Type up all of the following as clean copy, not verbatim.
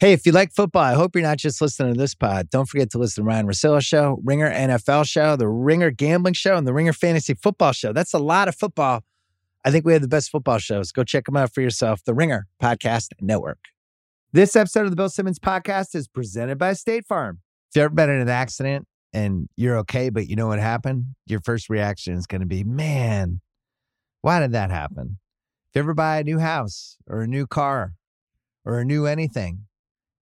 Hey, if you like football, I hope you're not just listening to this pod. Don't forget to listen to Ryan Russillo's show, Ringer NFL show, the Ringer Gambling show, and the Ringer Fantasy Football show. That's a lot of football. I think we have the best football shows. Go check them out for yourself. The Ringer Podcast Network. This episode of the Bill Simmons Podcast is presented by State Farm. If you've ever been in an accident and you're okay, but you know what happened, your first reaction is going to be, man, why did that happen? If you ever buy a new house or a new car or a new anything,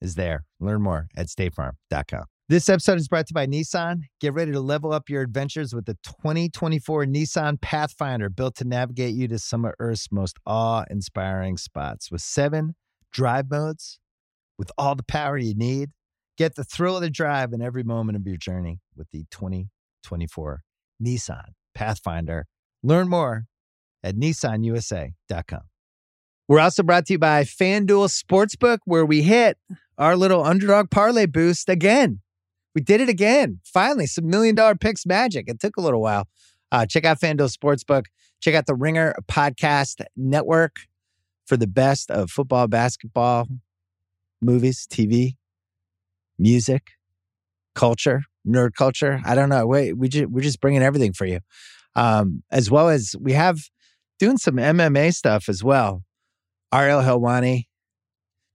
is there. Learn more at statefarm.com. This episode is brought to you by Nissan. Get ready to level up your adventures with the 2024 Nissan Pathfinder, built to navigate you to some of Earth's most awe-inspiring spots. With 7 drive modes, with all the power you need, get the thrill of the drive in every moment of your journey with the 2024 Nissan Pathfinder. Learn more at nissanusa.com. We're also brought to you by FanDuel Sportsbook, where we hit our little underdog parlay boost again. We did it again. Finally, some $1 million picks magic. It took a little while. Check out FanDuel Sportsbook. Check out the Ringer Podcast Network for the best of football, basketball, movies, TV, music, culture, nerd culture. I don't know. We're just bringing everything for you. As well as we have doing some MMA stuff as well. Ariel Helwani,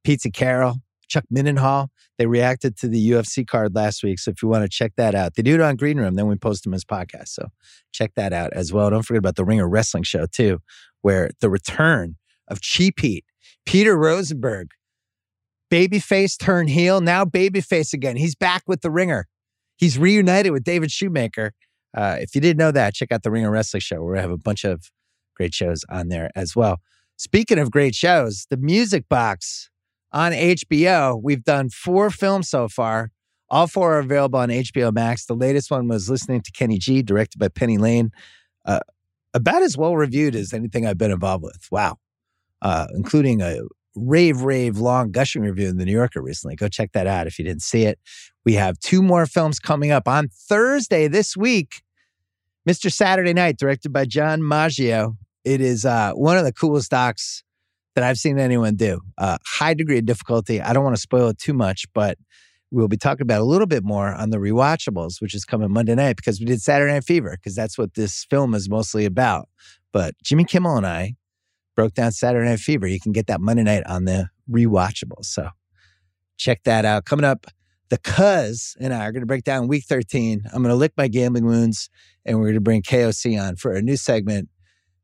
Pete Carroll, Chuck Mindenhall, they reacted to the UFC card last week. So if you want to check that out, they do it on Green Room. Then we post them as podcasts. So check that out as well. Don't forget about the Ringer Wrestling Show too, where the return of Cheap Pete, Peter Rosenberg, babyface turn heel, now babyface again. He's back with the Ringer. He's reunited with David Shoemaker. If you didn't know that, check out the Ringer Wrestling Show, where we have a bunch of great shows on there as well. Speaking of great shows, The Music Box on HBO. We've done 4 films so far. All 4 are available on HBO Max. The latest one was Listening to Kenny G, directed by Penny Lane. About as well-reviewed as anything I've been involved with. Wow. Including a rave, long, gushing review in The New Yorker recently. Go check that out if you didn't see it. We have 2 more films coming up. On Thursday this week, Mr. Saturday Night, directed by John Maggio. It is one of the coolest docs that I've seen anyone do. High degree of difficulty. I don't want to spoil it too much, but we'll be talking about a little bit more on the rewatchables, which is coming Monday night, because we did Saturday Night Fever, because that's what this film is mostly about. But Jimmy Kimmel and I broke down Saturday Night Fever. You can get that Monday night on the rewatchables. So check that out. Coming up, the Cuz and I are going to break down Week 13. I'm going to lick my gambling wounds, and we're going to bring KOC on for a new segment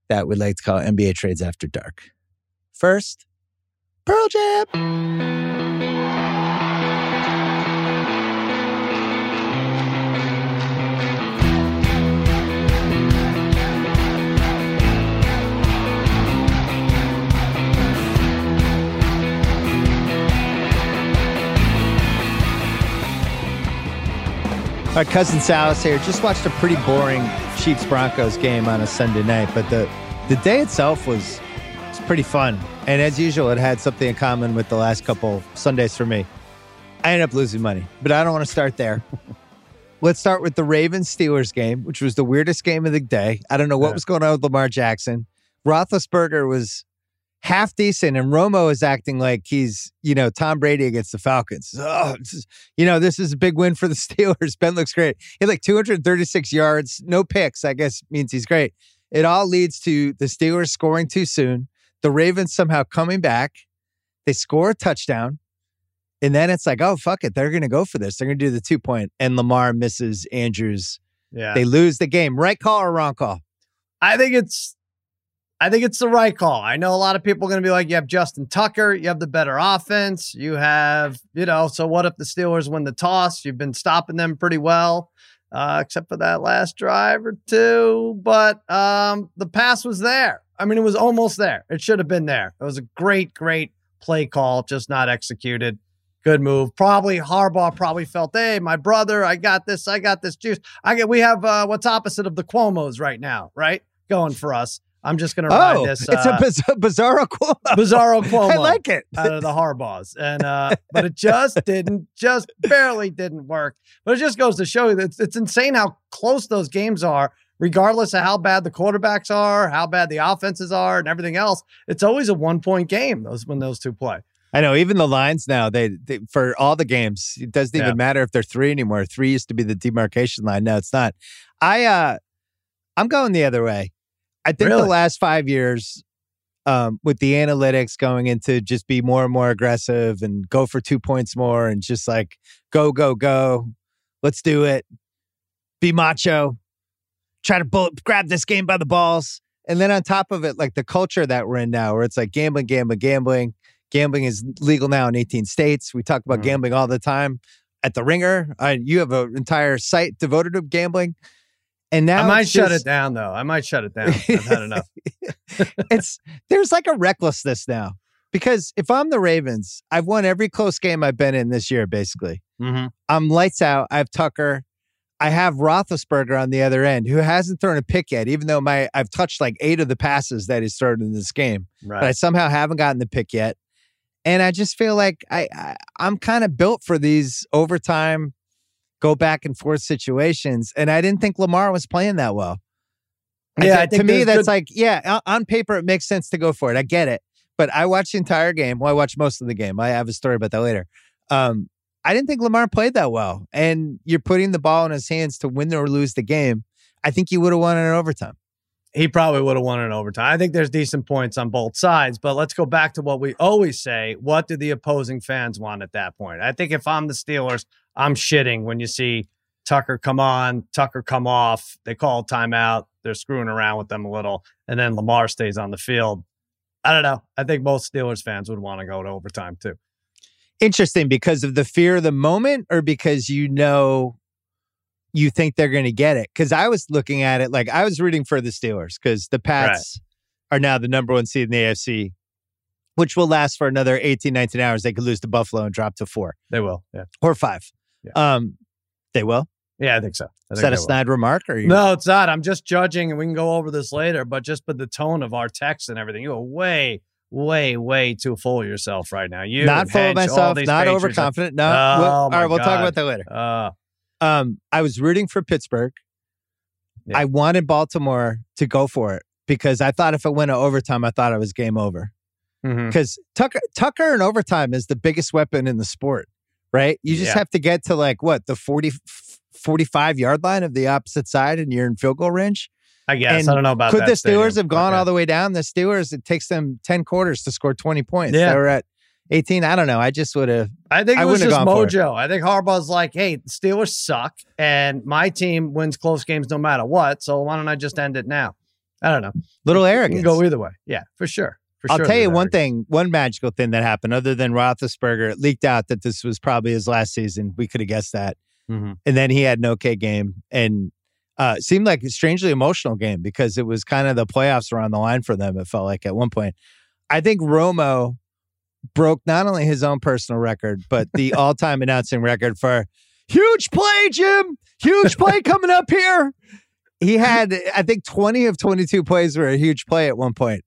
that we'd like to call NBA Trades After Dark. First, Pearl Jam! Our cousin Salas here. Just watched a pretty boring Chiefs-Broncos game on a Sunday night, but the day itself was pretty fun. And as usual, it had something in common with the last couple Sundays for me. I ended up losing money, but I don't want to start there. Let's start with the Ravens-Steelers game, which was the weirdest game of the day. I don't know what was going on with Lamar Jackson. Roethlisberger was half decent, and Romo is acting like he's, Tom Brady against the Falcons. Oh, this is a big win for the Steelers. Ben looks great. He had like 236 yards, no picks, I guess means he's great. It all leads to the Steelers scoring too soon, the Ravens somehow coming back. They score a touchdown, and then it's like, oh, fuck it. They're going to go for this. They're going to do the 2-point, and Lamar misses Andrews. Yeah. They lose the game. Right call or wrong call? I think it's the right call. I know a lot of people are going to be like, you have Justin Tucker, you have the better offense, you have, so what if the Steelers win the toss? You've been stopping them pretty well, except for that last drive or two. But the pass was there. I mean, it was almost there. It should have been there. It was a great play call, just not executed. Good move. Probably Harbaugh probably felt, hey, my brother, I got this juice. We have what's opposite of the Cuomos right now, right? Going for us. I'm just going to ride this. It's a bizarro Cuomo. Bizarro Cuomo. I like it. Out of the Harbaughs. And, but it just barely didn't work. But it just goes to show you that it's insane how close those games are, regardless of how bad the quarterbacks are, how bad the offenses are, and everything else. It's always a 1-point game when those two play. I know, even the lines now, they for all the games, it doesn't even matter if they're 3 anymore. 3 used to be the demarcation line. Now it's not. I'm going the other way. I think the last 5 years, with the analytics going into just be more and more aggressive and go for 2 points more and just like, go, go, go. Let's do it. Be macho. Try to grab this game by the balls. And then on top of it, like the culture that we're in now where it's like gambling, gambling, gambling. Gambling is legal now in 18 states. We talk about gambling all the time at The Ringer. You have an entire site devoted to gambling. And now I might shut it down, though. I might shut it down. I've had enough. There's like a recklessness now, because if I'm the Ravens, I've won every close game I've been in this year, basically. Mm-hmm. I'm lights out. I have Tucker. I have Roethlisberger on the other end, who hasn't thrown a pick yet, even though I've touched like 8 of the passes that he's thrown in this game. Right. But I somehow haven't gotten the pick yet. And I just feel like I'm kind of built for these overtime, go back and forth situations. And I didn't think Lamar was playing that well. Yeah, I think to me, that's good. On paper, it makes sense to go for it. I get it. But I watched the entire game. Well, I watched most of the game. I have a story about that later. I didn't think Lamar played that well. And you're putting the ball in his hands to win or lose the game. I think he would have won in overtime. He probably would have won in overtime. I think there's decent points on both sides, but let's go back to what we always say. What do the opposing fans want at that point? I think if I'm the Steelers, I'm shitting when you see Tucker come on, Tucker come off. They call timeout. They're screwing around with them a little. And then Lamar stays on the field. I don't know. I think most Steelers fans would want to go to overtime too. Interesting, because of the fear of the moment or because you think they're going to get it? Because I was looking at it like I was rooting for the Steelers because the Pats are now the #1 seed in the AFC, which will last for another 18, 19 hours. They could lose to Buffalo and drop to 4. They will. Yeah. Or 5. Yeah. They will? Yeah, I think so. Is that a snide remark? No, it's not. I'm just judging, and we can go over this later, but just with the tone of our text and everything, you are way, way, way too full of yourself right now. You Not full of myself, not overconfident. No. All right, we'll talk about that later. I was rooting for Pittsburgh. Yeah. I wanted Baltimore to go for it because I thought if it went to overtime, I thought it was game over. Because Tucker in overtime is the biggest weapon in the sport, right? You just have to get to like, what, the 45-yard line of the opposite side and you're in field goal range? I guess. And I don't know about that. Could the Steelers have gone all the way down? The Steelers, it takes them 10 quarters to score 20 points. Yeah. They were at 18, I don't know. I just would have. I think it was just mojo. I think Harbaugh's like, hey, the Steelers suck, and my team wins close games no matter what, so why don't I just end it now? I don't know. Little arrogance. You can go either way. Yeah, for sure. I'll tell you one magical thing that happened, other than Roethlisberger, it leaked out that this was probably his last season. We could have guessed that. Mm-hmm. And then he had an okay game, and seemed like a strangely emotional game because it was kind of the playoffs were on the line for them, it felt like at one point. I think Romo broke not only his own personal record, but the all-time announcing record for huge play, Jim! Huge play coming up here! He had, I think, 20 of 22 plays were a huge play at one point.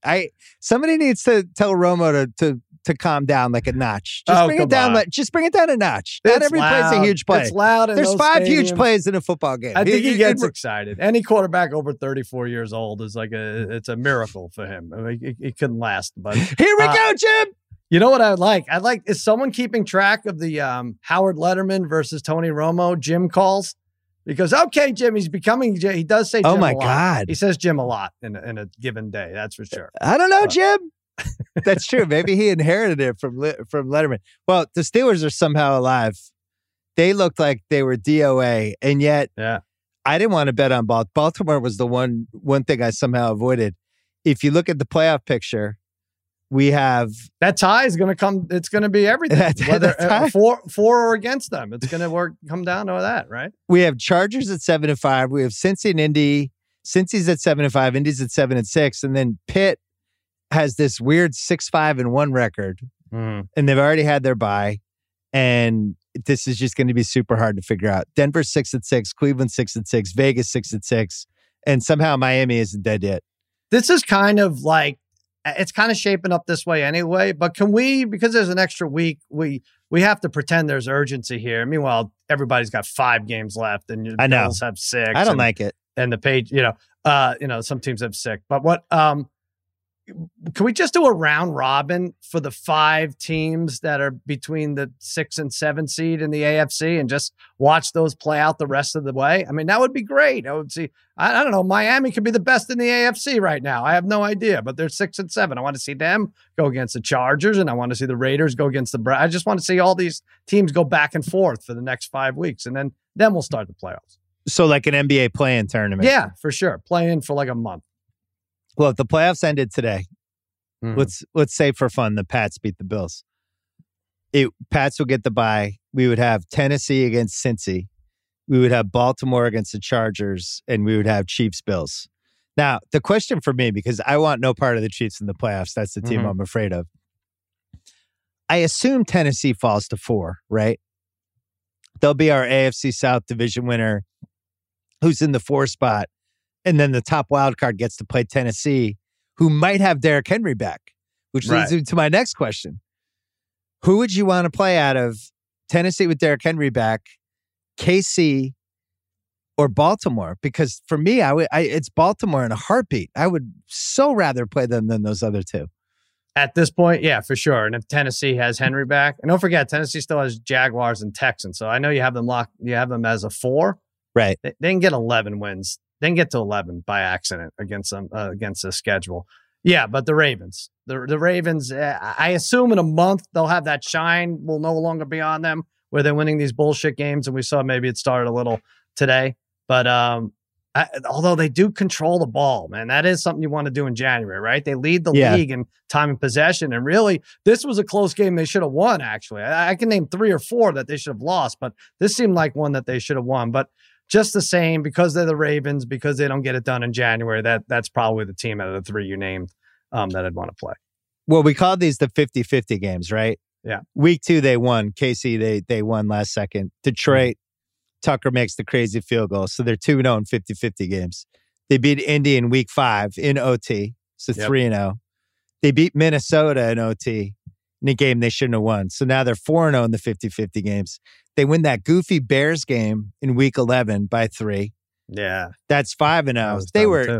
Somebody needs to tell Romo to calm down like a notch. Just bring it down. Just bring it down a notch. Not every play's a huge play. It's loud. There's 5 huge plays in a football game. I think he gets excited. Any quarterback over 34 years old is like it's a miracle for him. I mean, it couldn't last. But here we go, Jim. You know what I would like? I'd like, is someone keeping track of the Howard Letterman versus Tony Romo Jim calls? Because, okay, Jim, he's becoming, he does say Jim a lot. Oh, my God. He says Jim a lot in a given day, that's for sure. I don't know, Jim. That's true. Maybe he inherited it from Letterman. Well, the Steelers are somehow alive. They looked like they were DOA, and yet I didn't want to bet on Baltimore. Baltimore was the one thing I somehow avoided. If you look at the playoff picture, we have that tie is going to come. It's going to be everything, whether for or against them. It's going to come down to that, right? We have Chargers at 7-5. We have Cincy and Indy. Cincy's at 7-5. Indy's at 7-6. And then Pitt has this weird 6-5-1 record, and they've already had their bye. And this is just going to be super hard to figure out. Denver 6-6, Cleveland 6-6, Vegas 6-6, and somehow Miami isn't dead yet. This is kind of like, it's kind of shaping up this way anyway, but can we, because there's an extra week, we have to pretend there's urgency here. Meanwhile, everybody's got 5 games left and the Bills have 6. I don't like it. And the page, some teams have 6, but what, can we just do a round robin for the 5 teams that are between the 6 and 7 seed in the AFC and just watch those play out the rest of the way? I mean, that would be great. I would see, I don't know, Miami could be the best in the AFC right now. I have no idea, but they're 6 and 7. I want to see them go against the Chargers, and I want to see the Raiders go against the Browns. I just want to see all these teams go back and forth for the next 5 weeks, and then we'll start the playoffs. So like an NBA play-in tournament. Yeah, for sure. Play-in for like a month. Well, if the playoffs ended today, let's say for fun, the Pats beat the Bills. Pats would get the bye. We would have Tennessee against Cincy. We would have Baltimore against the Chargers, and we would have Chiefs Bills. Now, the question for me, because I want no part of the Chiefs in the playoffs. That's the team I'm afraid of. I assume Tennessee falls to 4, right? They'll be our AFC South division winner who's in the 4 spot. And then the top wild card gets to play Tennessee, who might have Derrick Henry back, which leads me to my next question. Who would you want to play out of Tennessee with Derrick Henry back, KC or Baltimore? Because for me, it's Baltimore in a heartbeat. I would so rather play them than those other two. At this point, yeah, for sure. And if Tennessee has Henry back, and don't forget, Tennessee still has Jaguars and Texans. So I know you have them locked. You have them as a 4. Right. They can get 11 wins. Then get to 11 by accident against the schedule. Yeah, but the Ravens. The Ravens, I assume in a month, they'll have that shine will no longer be on them where they're winning these bullshit games. And we saw maybe it started a little today. But although they do control the ball, man, that is something you want to do in January, right? They lead the league in time and possession. And really, this was a close game they should have won, actually. I can name 3 or 4 that they should have lost, but this seemed like one that they should have won. But just the same, because they're the Ravens, because they don't get it done in January, that's probably the team out of the 3 you named that I'd want to play. Well, we called these the 50-50 games, right? Yeah. Week 2, they won. KC, they won last second. Detroit, Tucker makes the crazy field goal. So they're 2-0 in 50-50 games. They beat Indy in week 5 in OT, so 3-0. They beat Minnesota in OT in a game they shouldn't have won. So now they're 4-0 in the 50-50 games. They win that goofy Bears game in week 11 by 3. Yeah. That's 5-0.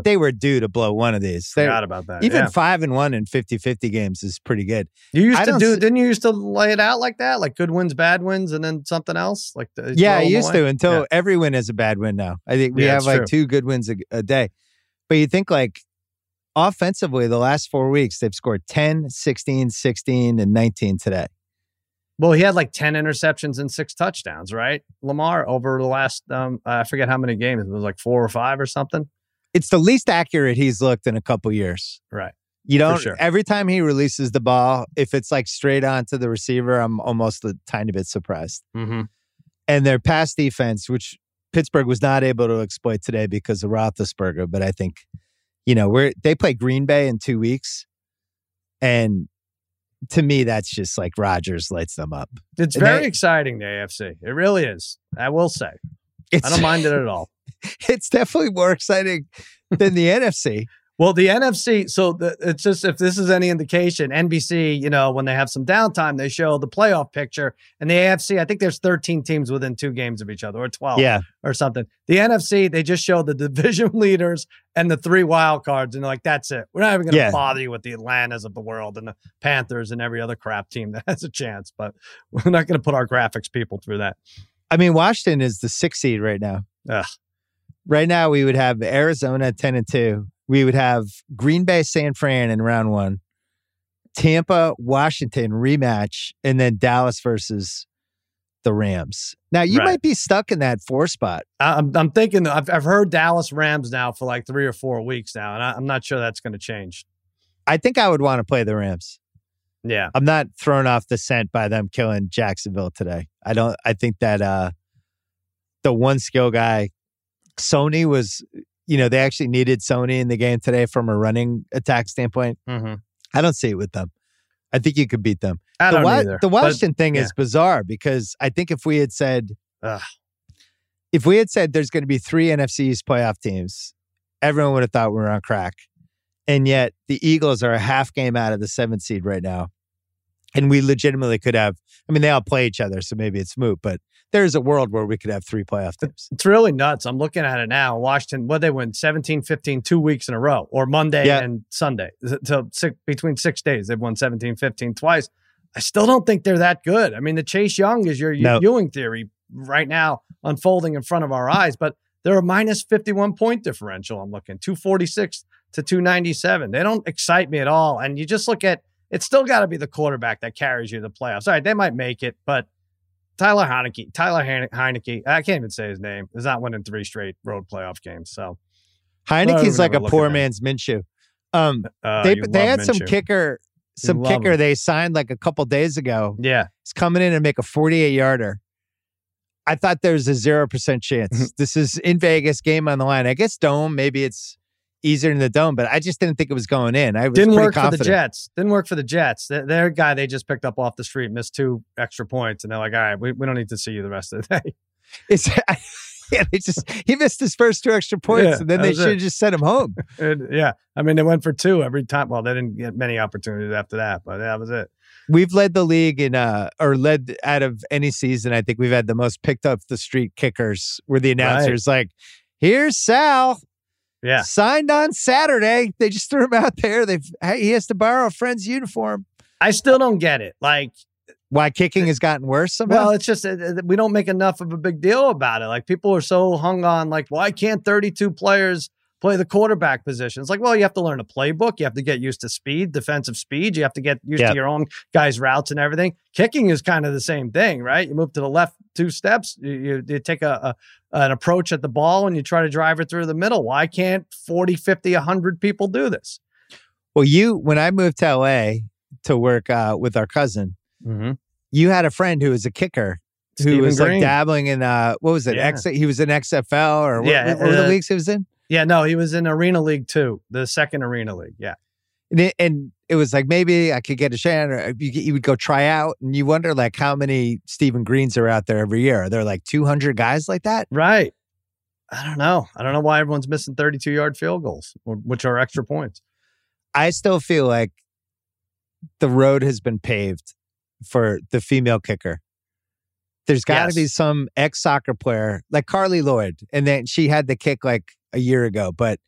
They were due to blow one of these. Forgot about that. Even 5-1 in 50-50 games is pretty good. Didn't you used to lay it out like that? Like good wins, bad wins, and then something else? Yeah, I used to until every win is a bad win now. I think we have like 2 good wins a day. But you think like offensively, the last 4 weeks, they've scored 10, 16, 16, and 19 today. Well, he had like 10 interceptions and 6 touchdowns, right? Lamar, over the last, I forget how many games. It was like 4 or 5 or something. It's the least accurate he's looked in a couple years. Right. Every time he releases the ball, if it's like straight on to the receiver, I'm almost a tiny bit surprised. Mm-hmm. And their pass defense, which Pittsburgh was not able to exploit today because of Roethlisberger, but I think, they play Green Bay in 2 weeks, and to me, that's just like Rodgers lights them up. It's very exciting, the AFC. It really is. I will say. I don't mind it at all. It's definitely more exciting than the NFC. Well, the NFC, it's just, if this is any indication, NBC, when they have some downtime, they show the playoff picture. And the AFC, I think there's 13 teams within 2 games of each other, or 12 or something. The NFC, they just show the division leaders and the 3 wild cards. And they're like, that's it. We're not even going to bother you with the Atlantas of the world and the Panthers and every other crap team that has a chance. But we're not going to put our graphics people through that. I mean, Washington is the 6th seed right now. Ugh. Right now, we would have Arizona 10-2. We would have Green Bay, San Fran in round 1, Tampa, Washington rematch, and then Dallas versus the Rams. Now, you might be stuck in that 4 spot. I'm thinking, I've heard Dallas Rams now for like 3 or 4 weeks now, and I'm not sure that's going to change. I think I would want to play the Rams. Yeah. I'm not thrown off the scent by them killing Jacksonville today. I think that the one skill guy, Sony was... they actually needed Sony in the game today from a running attack standpoint. Mm-hmm. I don't see it with them. I think you could beat them. The Washington thing is bizarre because I think if we had said there's going to be three NFC East playoff teams, everyone would have thought we were on crack. And yet the Eagles are a half game out of the 7th seed right now. And we legitimately could have, I mean, they all play each other, so maybe it's moot, but there's a world where we could have three playoff teams. It's really nuts. I'm looking at it now. Washington, they win 17, 15, 2 weeks in a row, or Monday and Sunday. So between 6 days, they've won 17, 15 twice. I still don't think they're that good. I mean, the Chase Young is your Ewing theory right now unfolding in front of our eyes, but they're a minus 51 point differential. I'm looking 246 to 297. They don't excite me at all. And you just look at, it's still got to be the quarterback that carries you to the playoffs. All right, they might make it, but Tyler Heineke, I can't even say his name, is not winning three straight road playoff games. So Heineke's like a poor man's Minshew. They had Minshew. some kicker they signed like a couple days ago. Yeah. He's coming in and make a 48-yarder. I thought there was a 0% chance. This is in Vegas, game on the line. I guess dome, maybe it's easier in the dome, but I just didn't think it was going in. I was didn't work confident. For the Jets. Didn't work for the Jets. Their guy they just picked up off the street missed 2 extra points, and they're like, "All right, we don't need to see you the rest of the day." He missed his first 2 extra points, and then they should have just sent him home. I mean, they went for 2 every time. Well, they didn't get many opportunities after that, but that was it. We've led the league in, or led out of any season. I think we've had the most picked up the street kickers, where the announcers like, "Here's Sal." Yeah, signed on Saturday. They just threw him out there. He has to borrow a friend's uniform. I still don't get it. Like, why kicking has gotten worse somehow? Well, it's just we don't make enough of a big deal about it. Like, people are so hung on, like, why can't 32 players play the quarterback position? It's like, well, you have to learn a playbook. You have to get used to speed, defensive speed. You have to get used to your own guys' routes and everything. Kicking is kind of the same thing, right? You move to the left 2 steps. You take an approach at the ball and you try to drive it through the middle. Why can't 40, 50, 100 people do this? Well, when I moved to LA to work with our cousin, you had a friend who was a kicker. Steven who was Green. Like dabbling in, what was it? Yeah. He was in XFL or what were the leagues he was in? Yeah, no, he was in Arena League 2, the second Arena League. Yeah. And it was like, maybe I could get a chance, or you would go try out, and you wonder like how many Steven Greens are out there every year. Are there like 200 guys like that? Right. I don't know. I don't know why everyone's missing 32-yard field goals, which are extra points. I still feel like the road has been paved for the female kicker. There's got to be some ex-soccer player like Carly Lloyd, and then she had the kick like a year ago. But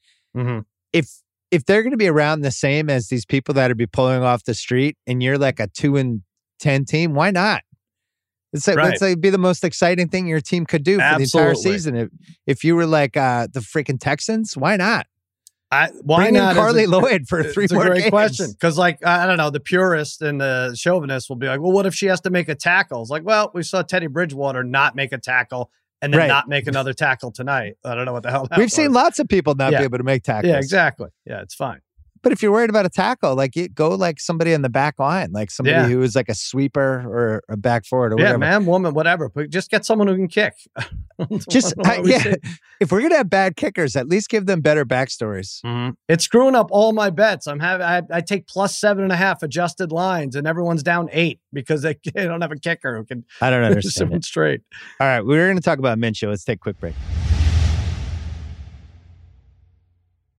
if they're going to be around the same as these people that are be pulling off the street, and you're like a 2-10 team, why not? It's like, that's like be the most exciting thing your team could do for the entire season. If you were like the freaking Texans, why not? Why not Carly Lloyd for 3 more games? It's a great question. Because, like, I don't know, the purist and the chauvinist will be like, well, what if she has to make a tackle? It's like, well, we saw Teddy Bridgewater not make a tackle and then not make another tackle tonight. I don't know what the hell that We've was. Seen lots of people not be able to make tackles. Yeah, exactly. Yeah, it's fine. But if you're worried about a tackle, like, go like somebody in the back line, like somebody who is like a sweeper or a back forward or whatever. Yeah, man, woman, whatever. But just get someone who can kick. If we're going to have bad kickers, at least give them better backstories. Mm-hmm. It's screwing up all my bets. I take plus 7.5 adjusted lines, and everyone's down 8 because they don't have a kicker who can. I don't understand it. Straight. All right, we're going to talk about Minshew. Let's take a quick break.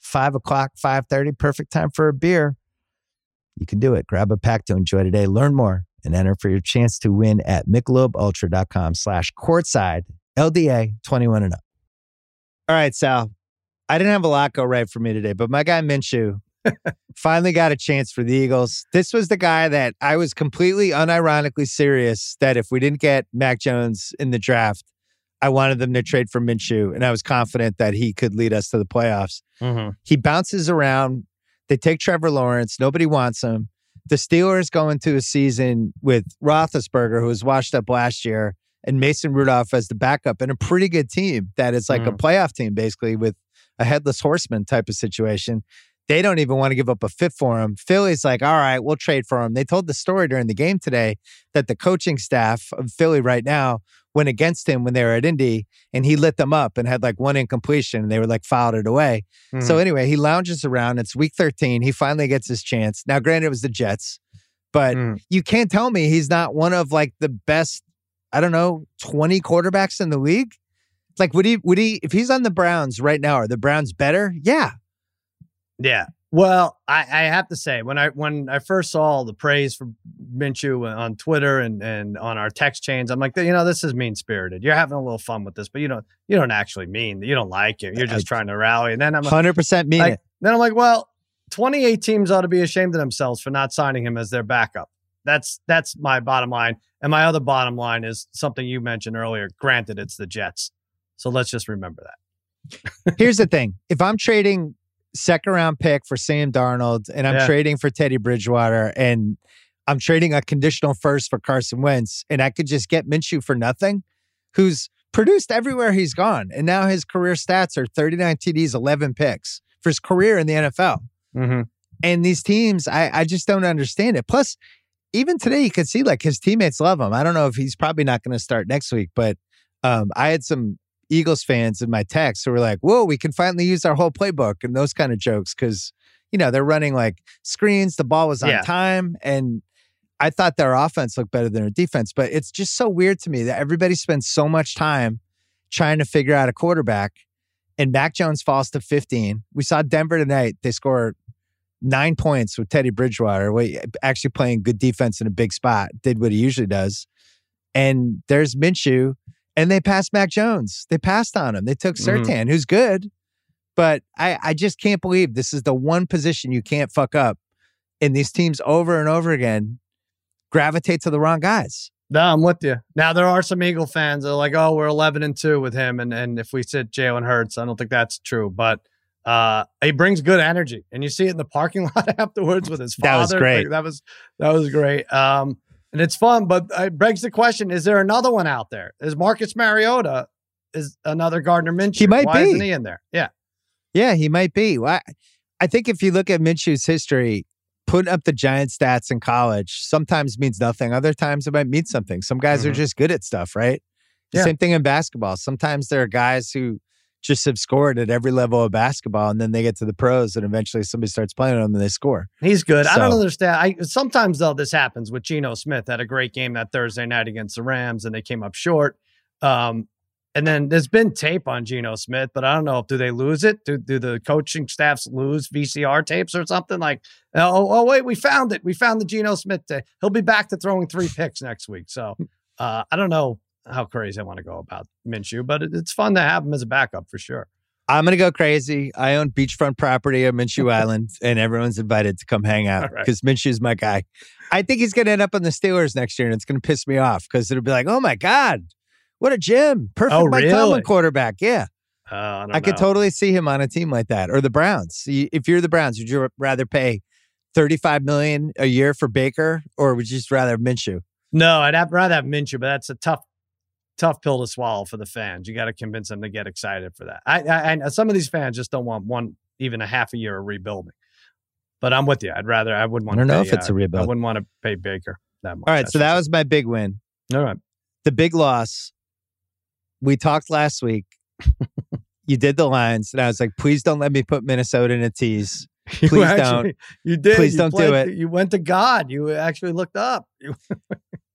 5:00, 5:30, perfect time for a beer. You can do it. Grab a pack to enjoy today. Learn more and enter for your chance to win at MichelobUltra.com/courtside, LDA 21 and up. All right, Sal. I didn't have a lot go right for me today, but my guy Minshew finally got a chance for the Eagles. This was the guy that I was completely unironically serious that if we didn't get Mac Jones in the draft, I wanted them to trade for Minshew, and I was confident that he could lead us to the playoffs. Mm-hmm. He bounces around. They take Trevor Lawrence. Nobody wants him. the Steelers go into a season with Roethlisberger, who was washed up last year, and Mason Rudolph as the backup, and a pretty good team that is like a playoff team, basically, with a headless horseman type of situation. They don't even want to give up a fifth for him. Philly's like, all right, we'll trade for him. They told the story during the game today that the coaching staff of Philly right now went against him when they were at Indy, and he lit them up and had like one incompletion, and they were like filed it away. Mm-hmm. So anyway, he lounges around. It's week 13. He finally gets his chance. Now, granted, it was the Jets, but you can't tell me he's not one of like the best, I don't know, 20 quarterbacks in the league. Like, would he, if he's on the Browns right now, are the Browns better? Yeah. Yeah. Well, I have to say, when I first saw the praise for Minshew on Twitter and on our text chains, I'm like, you know, this is mean-spirited. You're having a little fun with this, but you don't actually mean that. You don't like it. You're just trying to rally. And then I'm 100% mean it. Then I'm like, well, 28 teams ought to be ashamed of themselves for not signing him as their backup. That's my bottom line. And my other bottom line is something you mentioned earlier. Granted, it's the Jets. So let's just remember that. Here's the thing. If I'm trading second round pick for Sam Darnold, and I'm trading for Teddy Bridgewater, and I'm trading a conditional first for Carson Wentz, and I could just get Minshew for nothing, who's produced everywhere he's gone. And now his career stats are 39 TDs, 11 picks for his career in the NFL. Mm-hmm. And these teams, I just don't understand it. Plus, even today, you could see like his teammates love him. I don't know if he's probably not going to start next week, but I had some Eagles fans in my text who were like, whoa, we can finally use our whole playbook and those kind of jokes because, you know, they're running like screens. The ball was on time. And I thought their offense looked better than their defense. But it's just so weird to me that everybody spends so much time trying to figure out a quarterback, and Mac Jones falls to 15. We saw Denver tonight. They scored 9 points with Teddy Bridgewater, actually playing good defense in a big spot, did what he usually does. And there's Minshew. And they passed Mac Jones. They passed on him. They took Surtain, who's good. But I just can't believe this is the one position you can't fuck up. And these teams over and over again gravitate to the wrong guys. No, I'm with you. Now, there are some Eagle fans that are like, oh, we're 11-2 with him. And if we sit Jalen Hurts, I don't think that's true. But he brings good energy. And you see it in the parking lot afterwards with his father. That was great. Like, that was great. And it's fun, but it begs the question, is there another one out there? Is Marcus Mariota another Gardner Minshew? He might be. Why isn't he in there? Yeah. Yeah, he might be. Well, I think if you look at Minshew's history, putting up the Giant stats in college sometimes means nothing. Other times it might mean something. Some guys are just good at stuff, right? Yeah. Same thing in basketball. Sometimes there are guys who just have scored at every level of basketball, and then they get to the pros, and eventually somebody starts playing them, and they score. He's good. So, I don't understand. Sometimes, though, this happens with Geno Smith. Had a great game that Thursday night against the Rams, and they came up short. And then there's been tape on Geno Smith, but I don't know if do they lose it? Do the coaching staffs lose VCR tapes or something? Like, oh wait, we found it. We found the Geno Smith tape. He'll be back to throwing 3 picks next week. So I don't know how crazy I want to go about Minshew, but it's fun to have him as a backup for sure. I'm going to go crazy. I own beachfront property on Minshew Island, and everyone's invited to come hang out because Minshew's my guy. I think he's going to end up on the Steelers next year, and it's going to piss me off because it'll be like, oh my God, what a gem. Perfect Mike Tomlin quarterback. Yeah. I could totally see him on a team like that or the Browns. If you're the Browns, would you rather pay $35 million a year for Baker, or would you just rather have Minshew? No, I'd rather have Minshew, but that's a tough pill to swallow for the fans. You got to convince them to get excited for that. I some of these fans just don't want even a half a year of rebuilding. But I'm with you. I wouldn't want to. I don't know if it's a rebuild. I wouldn't want to pay Baker that much. All right, so that was my big win. All right, the big loss. We talked last week. You did the Lions, and I was like, please don't let me put Minnesota in a tease. Please don't. You did. Please don't do it. You went to God. You actually looked up.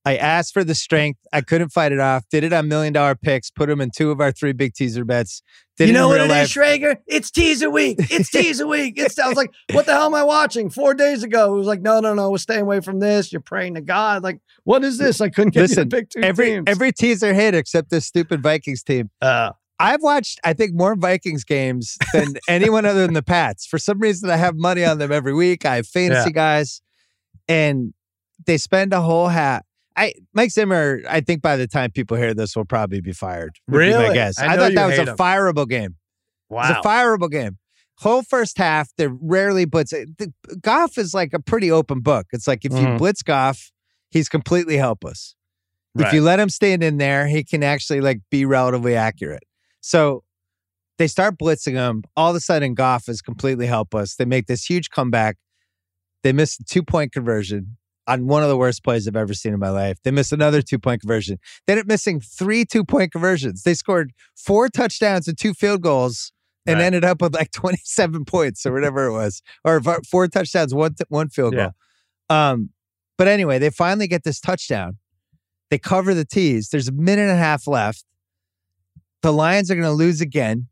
I asked for the strength. I couldn't fight it off. Did it on $1 million picks. Put them in 2 of our 3 big teaser bets. Did you know what it is, Schrager? It's teaser week. It's teaser week. I was like, what the hell am I watching? 4 days ago, it was like, no. We're staying away from this. You're praying to God. Like, what is this? I couldn't get you to pick 2 teams. Every teaser hit except this stupid Vikings team. I've watched, I think, more Vikings games than anyone other than the Pats. For some reason, I have money on them every week. I have fantasy guys. And they spend a whole hat. Mike Zimmer, I think by the time people hear this, will probably be fired. Really? I thought that was a fireable game. Wow. It was a fireable game. whole first half, they rarely blitz. Goff is like a pretty open book. It's like if you blitz Goff, he's completely helpless. Right. If you let him stand in there, he can actually like be relatively accurate. So they start blitzing him. All of a sudden, Goff is completely helpless. They make this huge comeback. They miss a 2-point conversion on one of the worst plays I've ever seen in my life. They miss another 2-point conversion. They ended up missing 3 2-point conversions. They scored 4 touchdowns and 2 field goals and ended up with like 27 points or whatever it was, or 4 touchdowns, one field goal. But anyway, they finally get this touchdown. They cover the tees. There's a minute and a half left. The Lions are going to lose again.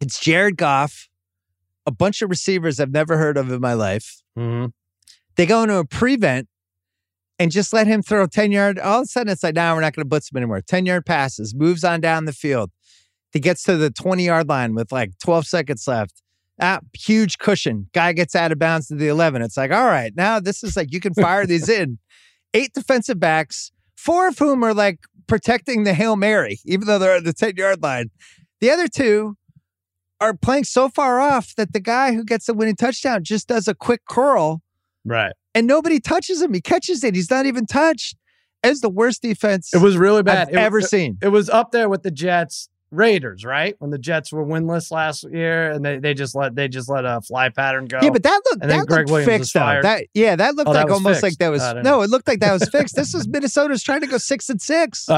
It's Jared Goff, a bunch of receivers I've never heard of in my life. Mm-hmm. They go into a prevent and just let him throw 10-yard. All of a sudden, it's like, now we're not going to blitz him anymore. 10-yard passes, moves on down the field. He gets to the 20-yard line with like 12 seconds left. Ah, huge cushion. Guy gets out of bounds to the 11. It's like, all right, now this is like, you can fire these in. 8 defensive backs, 4 of whom are like protecting the Hail Mary, even though they're at the 10-yard line. The other 2 are playing so far off that the guy who gets the winning touchdown just does a quick curl. Right. And nobody touches him. He catches it. He's not even touched. It's the worst defense it was really bad. I've ever seen. It was up there with the Jets Raiders, right? When the Jets were winless last year and they just let a fly pattern go. Yeah, but that looked fixed though. It looked like that was fixed. This was Minnesota's trying to go 6-6.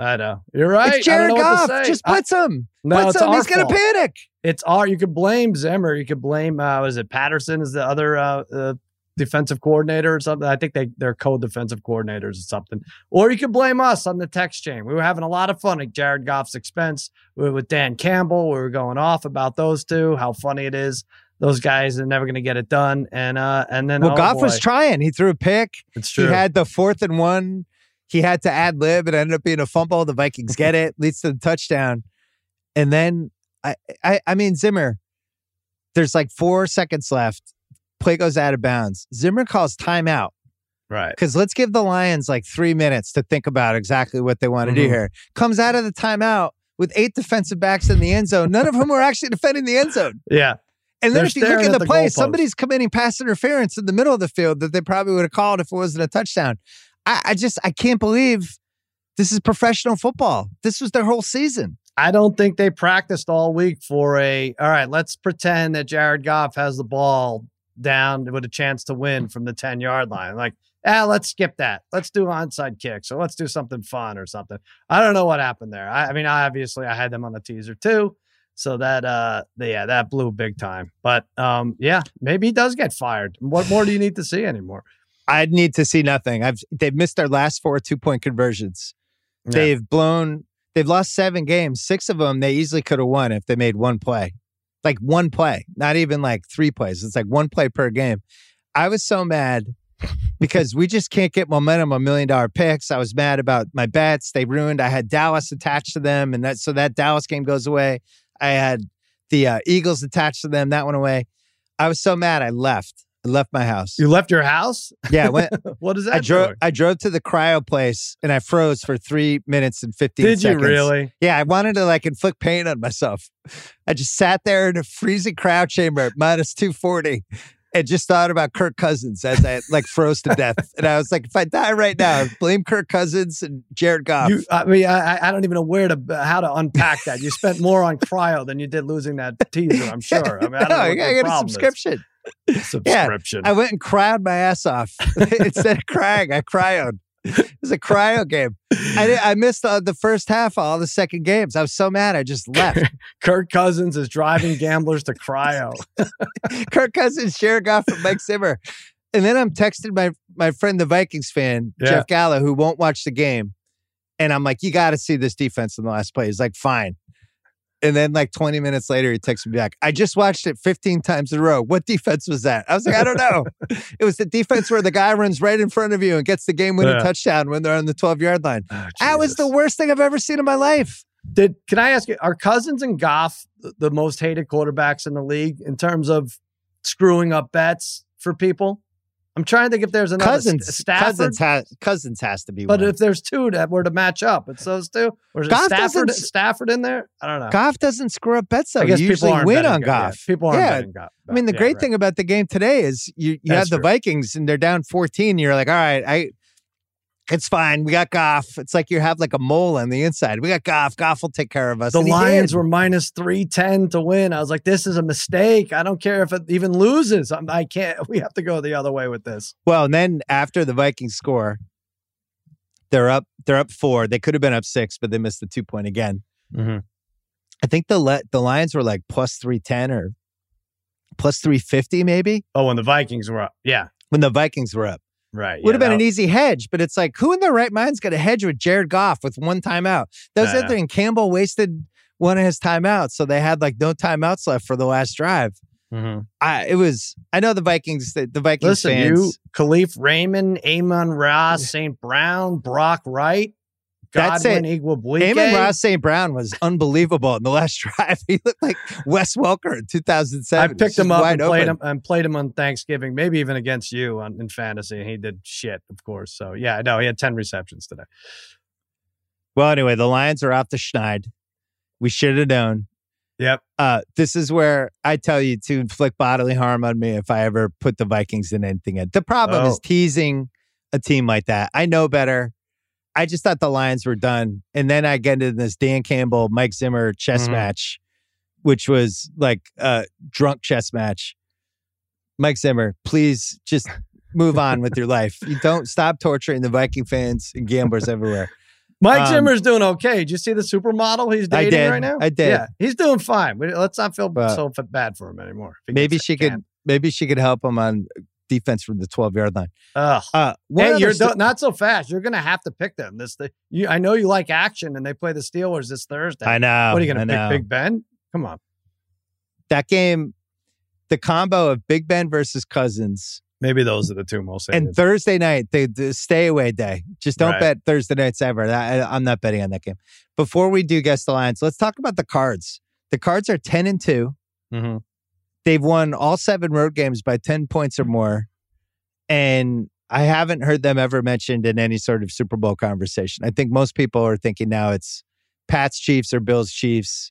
I know. You're right. It's Jared Goff. Just blitz him. No, blitz him. He's going to panic. It's our. You could blame Zimmer. You could blame, was it Patterson is the other defensive coordinator or something? I think they're co-defensive coordinators or something. Or you could blame us on the text chain. We were having a lot of fun at Jared Goff's expense. We were with Dan Campbell. We were going off about those two, how funny it is. Those guys are never going to get it done. And then Goff was trying. He threw a pick. It's true. He had the 4th and 1. He had to ad lib. It ended up being a fumble. The Vikings get it, leads to the touchdown. And then, I mean, Zimmer, there's like 4 seconds left. Play goes out of bounds. Zimmer calls timeout. Right. Because let's give the Lions like 3 minutes to think about exactly what they want to do here. Comes out of the timeout with 8 defensive backs in the end zone, none of whom are actually defending the end zone. Yeah. And then if you look at the play, somebody's committing pass interference in the middle of the field that they probably would have called if it wasn't a touchdown. I can't believe this is professional football. This was their whole season. I don't think they practiced all week all right, let's pretend that Jared Goff has the ball down with a chance to win from the 10-yard line. Like, let's skip that. Let's do onside kicks or let's do something fun or something. I don't know what happened there. I mean, obviously I had them on the teaser too. So that, that blew big time. But maybe he does get fired. What more do you need to see anymore? I need to see nothing. They've missed their last 4 2-point conversions. Yeah. They've lost 7 games. 6 of them they easily could have won if they made one play. Like one play, not even like 3 plays. It's like one play per game. I was so mad because we just can't get momentum on $1 million picks. I was mad about my bets. They ruined. I had Dallas attached to them, and so that Dallas game goes away. I had the Eagles attached to them. That went away. I was so mad I left. I left my house. You left your house? Yeah. What is that? I drove to the cryo place and I froze for 3 minutes and 15 seconds. Did you really? Yeah. I wanted to like inflict pain on myself. I just sat there in a freezing cryo chamber at minus 240 and just thought about Kirk Cousins as I like froze to death. And I was like, if I die right now, blame Kirk Cousins and Jared Goff. I don't even know how to unpack that. You spent more on cryo than you did losing that teaser, I'm sure. I mean, I got a subscription. Yeah, I went and cried my ass off. Instead of crying, I cryoed. It was a cryo game. I missed the first half of all the second games. I was so mad I just left. Kirk Cousins is driving gamblers to cryo. Kirk Cousins, Jared Goff, and Mike Zimmer. And then I'm texting my friend, the Vikings fan, Jeff Gallo, who won't watch the game. And I'm like, you got to see this defense in the last play. He's like, fine. And then like 20 minutes later, he texts me back. I just watched it 15 times in a row. What defense was that? I was like, I don't know. It was the defense where the guy runs right in front of you and gets the game-winning touchdown when they're on the 12-yard line. Oh, that was the worst thing I've ever seen in my life. Can I ask you, are Cousins and Goff the most hated quarterbacks in the league in terms of screwing up bets for people? I'm trying to think if there's another Stafford. Cousins has to be one. But if there's two that were to match up, it's those two. Or is it Stafford in there? I don't know. Goff doesn't screw up bets, though. I guess you usually win on Goff. Yeah. People aren't betting Goff. I mean, the great thing about the game today is you have the Vikings, and they're down 14. And you're like, all right, it's fine. We got Goff. It's like you have like a mole on the inside. We got Goff. Goff will take care of us. The Lions were -310 to win. I was like, this is a mistake. I don't care if it even loses. I can't. We have to go the other way with this. Well, and then after the Vikings score, they're up 4. They could have been up 6, but they missed the 2-point again. Mm-hmm. I think the Lions were like +310 or +350 maybe. Oh, when the Vikings were up. Yeah. When the Vikings were up. Right. Would have been an easy hedge, but it's like, who in their right mind's going to hedge with Jared Goff with one timeout? That was the other thing. Campbell wasted one of his timeouts, so they had like no timeouts left for the last drive. Mm-hmm. I know the Vikings. The Vikings fans. Khalif Raymond, Amon Ra, St. Brown, Brock Wright, Godwin Igwebuike. Amon Ra St. Brown was unbelievable in the last drive. He looked like Wes Welker in 2007. I picked him up and played him on Thanksgiving, maybe even against you in fantasy. And he did shit, of course. So, yeah, no, he had 10 receptions today. Well, anyway, the Lions are off the schneid. We should have known. Yep. This is where I tell you to inflict bodily harm on me if I ever put the Vikings in anything. The problem is teasing a team like that. I know better. I just thought the Lions were done. And then I get into this Dan Campbell, Mike Zimmer chess match, which was like a drunk chess match. Mike Zimmer, please just move on with your life. You don't stop torturing the Viking fans and gamblers everywhere. Mike Zimmer's doing okay. Did you see the supermodel he's dating right now? I did. Yeah, he's doing fine. Let's not feel so bad for him anymore. Maybe she could help him on defense from the 12-yard line. Hey, you're not so fast. You're going to have to pick them. I know you like action, and they play the Steelers this Thursday. I know. What are you going to pick, Big Ben? Come on. That game, the combo of Big Ben versus Cousins. Maybe those are the two most. And Thursday night, the stay away day. Just don't bet Thursday nights ever. I'm not betting on that game. Before we do guess the Lions, let's talk about the Cards. The Cards are 10-2. Mm-hmm. They've won all 7 road games by 10 points or more. And I haven't heard them ever mentioned in any sort of Super Bowl conversation. I think most people are thinking now it's Pats Chiefs or Bills Chiefs,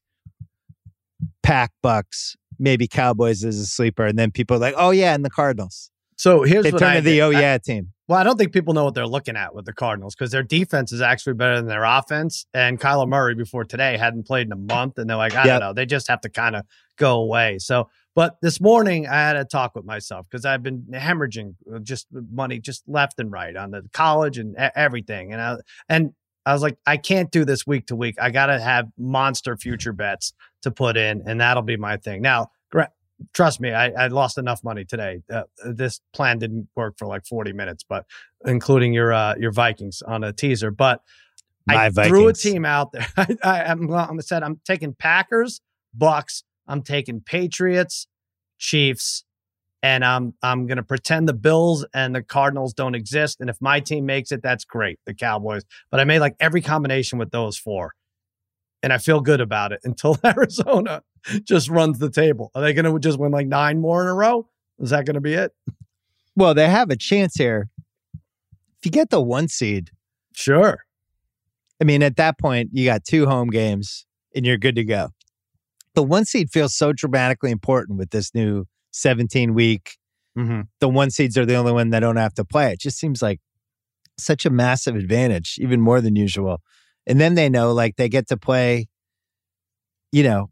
Pack Bucks, maybe Cowboys as a sleeper. And then people are like, oh yeah, and the Cardinals. So here's what I think. They turn to the team. Well, I don't think people know what they're looking at with the Cardinals because their defense is actually better than their offense. And Kyler Murray before today hadn't played in a month. And they're like, I don't know. They just have to kind of go away. So, but this morning I had a talk with myself because I've been hemorrhaging just money, just left and right on the college and everything. And I was like, I can't do this week to week. I got to have monster future bets to put in. And that'll be my thing. Now, trust me, I lost enough money today. This plan didn't work for like 40 minutes, but including your Vikings on a teaser. But threw a team out there. I'm taking Packers, Bucks. I'm taking Patriots, Chiefs, and I'm going to pretend the Bills and the Cardinals don't exist. And if my team makes it, that's great, the Cowboys. But I made like every combination with those 4. And I feel good about it until Arizona just runs the table. Are they going to just win like 9 more in a row? Is that going to be it? Well, they have a chance here. If you get the 1 seed. Sure. I mean, at that point, you got 2 home games and you're good to go. The 1 seed feels so dramatically important with this new 17-week. Mm-hmm. The 1 seeds are the only one that don't have to play. It just seems like such a massive advantage, even more than usual. And then they know, like, they get to play, you know,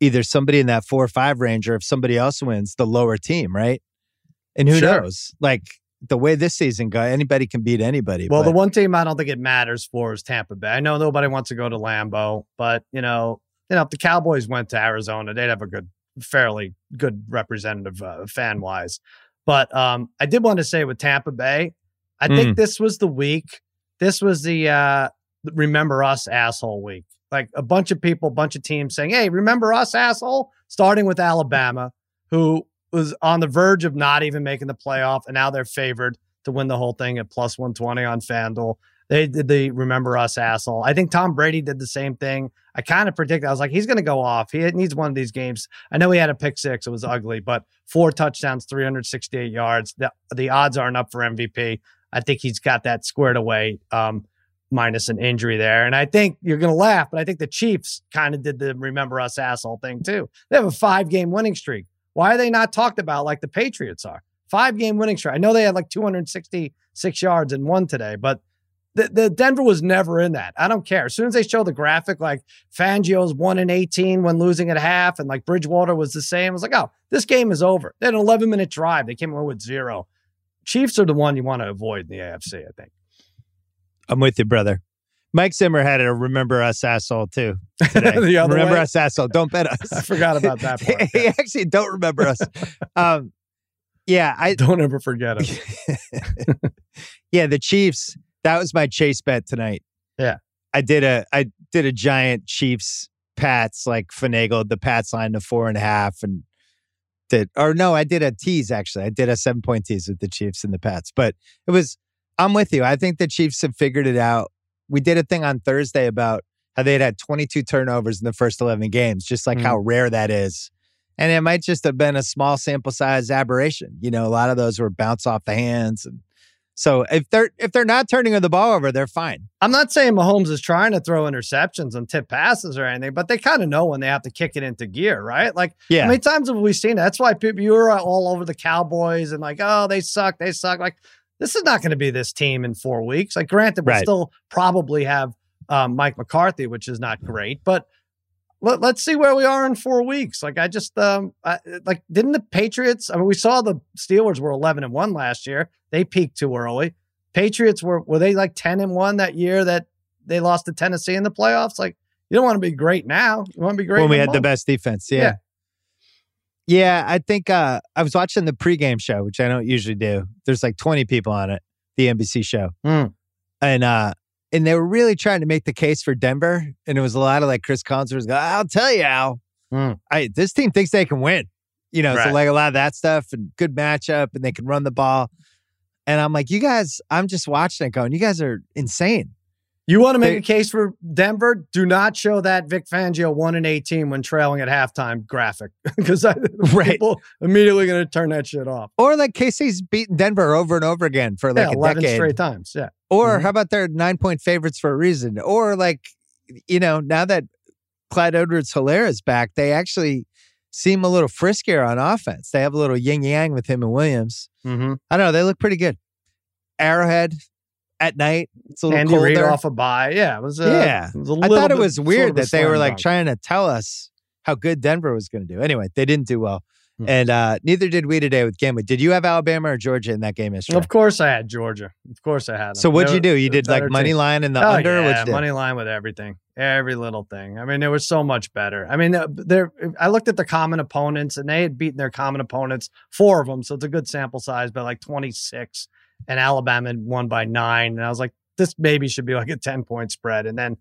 either somebody in that 4 or 5 range, or if somebody else wins, the lower team, right? And who knows? Like, the way this season goes, anybody can beat anybody. Well, the one team I don't think it matters for is Tampa Bay. I know nobody wants to go to Lambeau, but, you know, if the Cowboys went to Arizona, they'd have a fairly good representative fan-wise. But I did want to say with Tampa Bay, I think this was the week. This was the... Remember us, asshole week. Like a bunch of people, bunch of teams saying, hey, remember us, asshole? Starting with Alabama, who was on the verge of not even making the playoff, and now they're favored to win the whole thing at +120 on FanDuel. They did the remember us asshole. I think Tom Brady did the same thing. I kind of predicted. I was like, he's going to go off. He needs one of these games. I know he had a pick six. It was ugly, but 4 touchdowns, 368 yards. The odds aren't up for MVP. I think he's got that squared away, minus an injury there. And I think you're going to laugh, but I think the Chiefs kind of did the remember us asshole thing too. They have a 5-game winning streak. Why are they not talked about like the Patriots are? 5-game winning streak. I know they had like 266 yards and won today, but the Denver was never in that. I don't care. As soon as they show the graphic, like Fangio's 1-18 when losing at half, and like Bridgewater was the same. I was like, oh, this game is over. They had an 11-minute drive. They came away with 0. Chiefs are the one you want to avoid in the AFC, I think. I'm with you, brother. Mike Zimmer had a remember us asshole too today. Remember us asshole. Don't bet us. I forgot about that part. He actually don't remember us. Yeah, I don't ever forget him. Yeah, the Chiefs. That was my Chase bet tonight. Yeah. I did a giant Chiefs Pats, like finagled the Pats line to 4.5 and I did a tease actually. I did a 7-point tease with the Chiefs and the Pats. But I'm with you. I think the Chiefs have figured it out. We did a thing on Thursday about how they'd had 22 turnovers in the first 11 games, just like how rare that is. And it might just have been a small sample size aberration. You know, a lot of those were bounce off the hands and so if they're not turning the ball over, they're fine. I'm not saying Mahomes is trying to throw interceptions and tip passes or anything, but they kind of know when they have to kick it into gear, right? Like, yeah. How many times have we seen that? That's why people, you were all over the Cowboys and like, oh, they suck. Like, this is not going to be this team in 4 weeks. Like, granted, we'll still probably have Mike McCarthy, which is not great, but let's see where we are in 4 weeks. Like, I just, didn't the Patriots, I mean, we saw the Steelers were 11-1 last year. They peaked too early. Patriots were they like 10-1 that year that they lost to Tennessee in the playoffs? Like, you don't want to be great now. You want to be great when we had the best defense. Yeah. Yeah, I think I was watching the pregame show, which I don't usually do. There's like 20 people on it, the NBC show. And they were really trying to make the case for Denver. And it was a lot of like Chris Collins was going, I'll tell you, Al, this team thinks they can win. You know, so like a lot of that stuff and good matchup and they can run the ball. And I'm like, you guys, I'm just watching it going, you guys are insane. You want to make a case for Denver? Do not show that Vic Fangio 1-18 when trailing at halftime graphic because people immediately going to turn that shit off. Or like KC's beaten Denver over and over again for like 11 decade. Straight times. Yeah. Or how about their 9-point favorites for a reason? Or like, you know, now that Clyde Edwards-Helaire is back, they actually seem a little friskier on offense. They have a little yin-yang with him and Williams. I don't know. They look pretty good. Arrowhead at night. It's a little Andy colder. Reid off a bye. Yeah. It was I thought it was weird that they were like trying to tell us how good Denver was going to do. Anyway, they didn't do well. And neither did we today with Gambling. Did you have Alabama or Georgia in that game yesterday? Of course I had Georgia. Of course I had them. So what'd you do? You did like money line and the under? Yeah, money line with everything. Every little thing. I mean, they were so much better. I mean, I looked at the common opponents and they had beaten their common opponents, 4 of them. So it's a good sample size, but like 26. And Alabama had won by 9. And I was like, this maybe should be like a 10-point spread. And then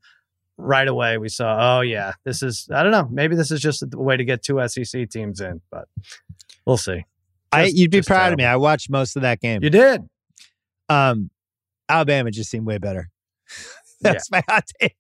right away, we saw, I don't know. Maybe this is just a way to get 2 SEC teams in, but we'll see. You'd be proud of me. I watched most of that game. You did. Alabama just seemed way better. That's my hot take.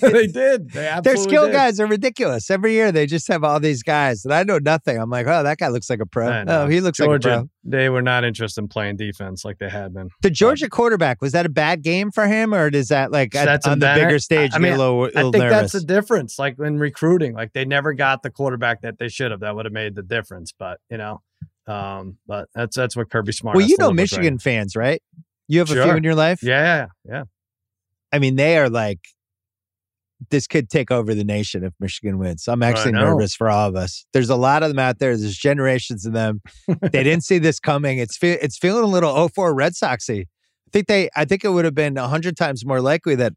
They did. Their skill guys are ridiculous. Every year, they just have all these guys that I know nothing. I'm like, oh, that guy looks like a pro. Oh, he looks like a pro. They were not interested in playing defense like they had been. The Georgia quarterback, was that a bad game for him? Or does that like on the bigger stage? I mean, I think that's the difference. Like in recruiting, like they never got the quarterback that they should have. That would have made the difference. But, you know, but that's what Kirby Smart. Well, you know, Michigan fans, right? You have a few in your life. Yeah. I mean, they are like, this could take over the nation if Michigan wins. I'm actually nervous for all of us. There's a lot of them out there. There's generations of them. They didn't see this coming. It's feeling a little 0-4 Red Soxy. I think it would have been 100 times more likely that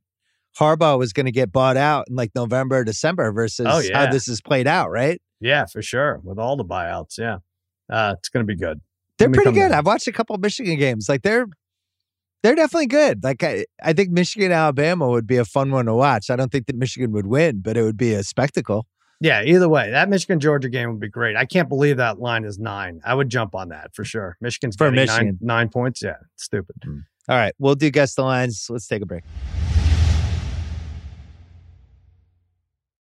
Harbaugh was going to get bought out in like November or December versus how this is played out, right? Yeah, for sure. With all the buyouts, yeah. It's going to be good. They're pretty good. I've watched a couple of Michigan games. Like They're definitely good. Like I think Michigan, Alabama would be a fun one to watch. I don't think that Michigan would win, but it would be a spectacle. Yeah, either way, that Michigan-Georgia game would be great. I can't believe that line is 9. I would jump on that for sure. Michigan's getting Michigan. 9 points. Yeah, it's stupid. All right, we'll do Guess the Lines. Let's take a break.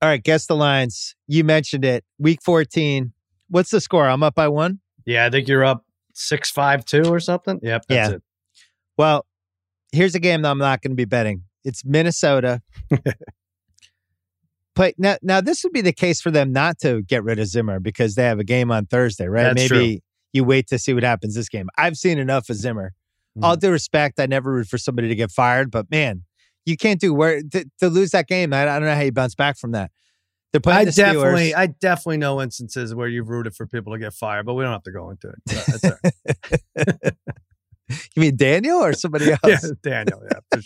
All right, Guess the Lines. You mentioned it. Week 14. What's the score? I'm up by one? Yeah, I think you're up 6-5-2 or something. Yep, that's it. Well, here's a game that I'm not going to be betting. It's Minnesota. Play now, this would be the case for them not to get rid of Zimmer because they have a game on Thursday, right? That's Maybe true. You wait to see what happens this game. I've seen enough of Zimmer. Mm. All due respect, I never root for somebody to get fired, but man, you can't do where to lose that game. I don't know how you bounce back from that. They're playing the Steelers. I definitely know instances where you've rooted for people to get fired, but we don't have to go into it. That's all right. You mean Daniel or somebody else? Yeah, Daniel, yeah, for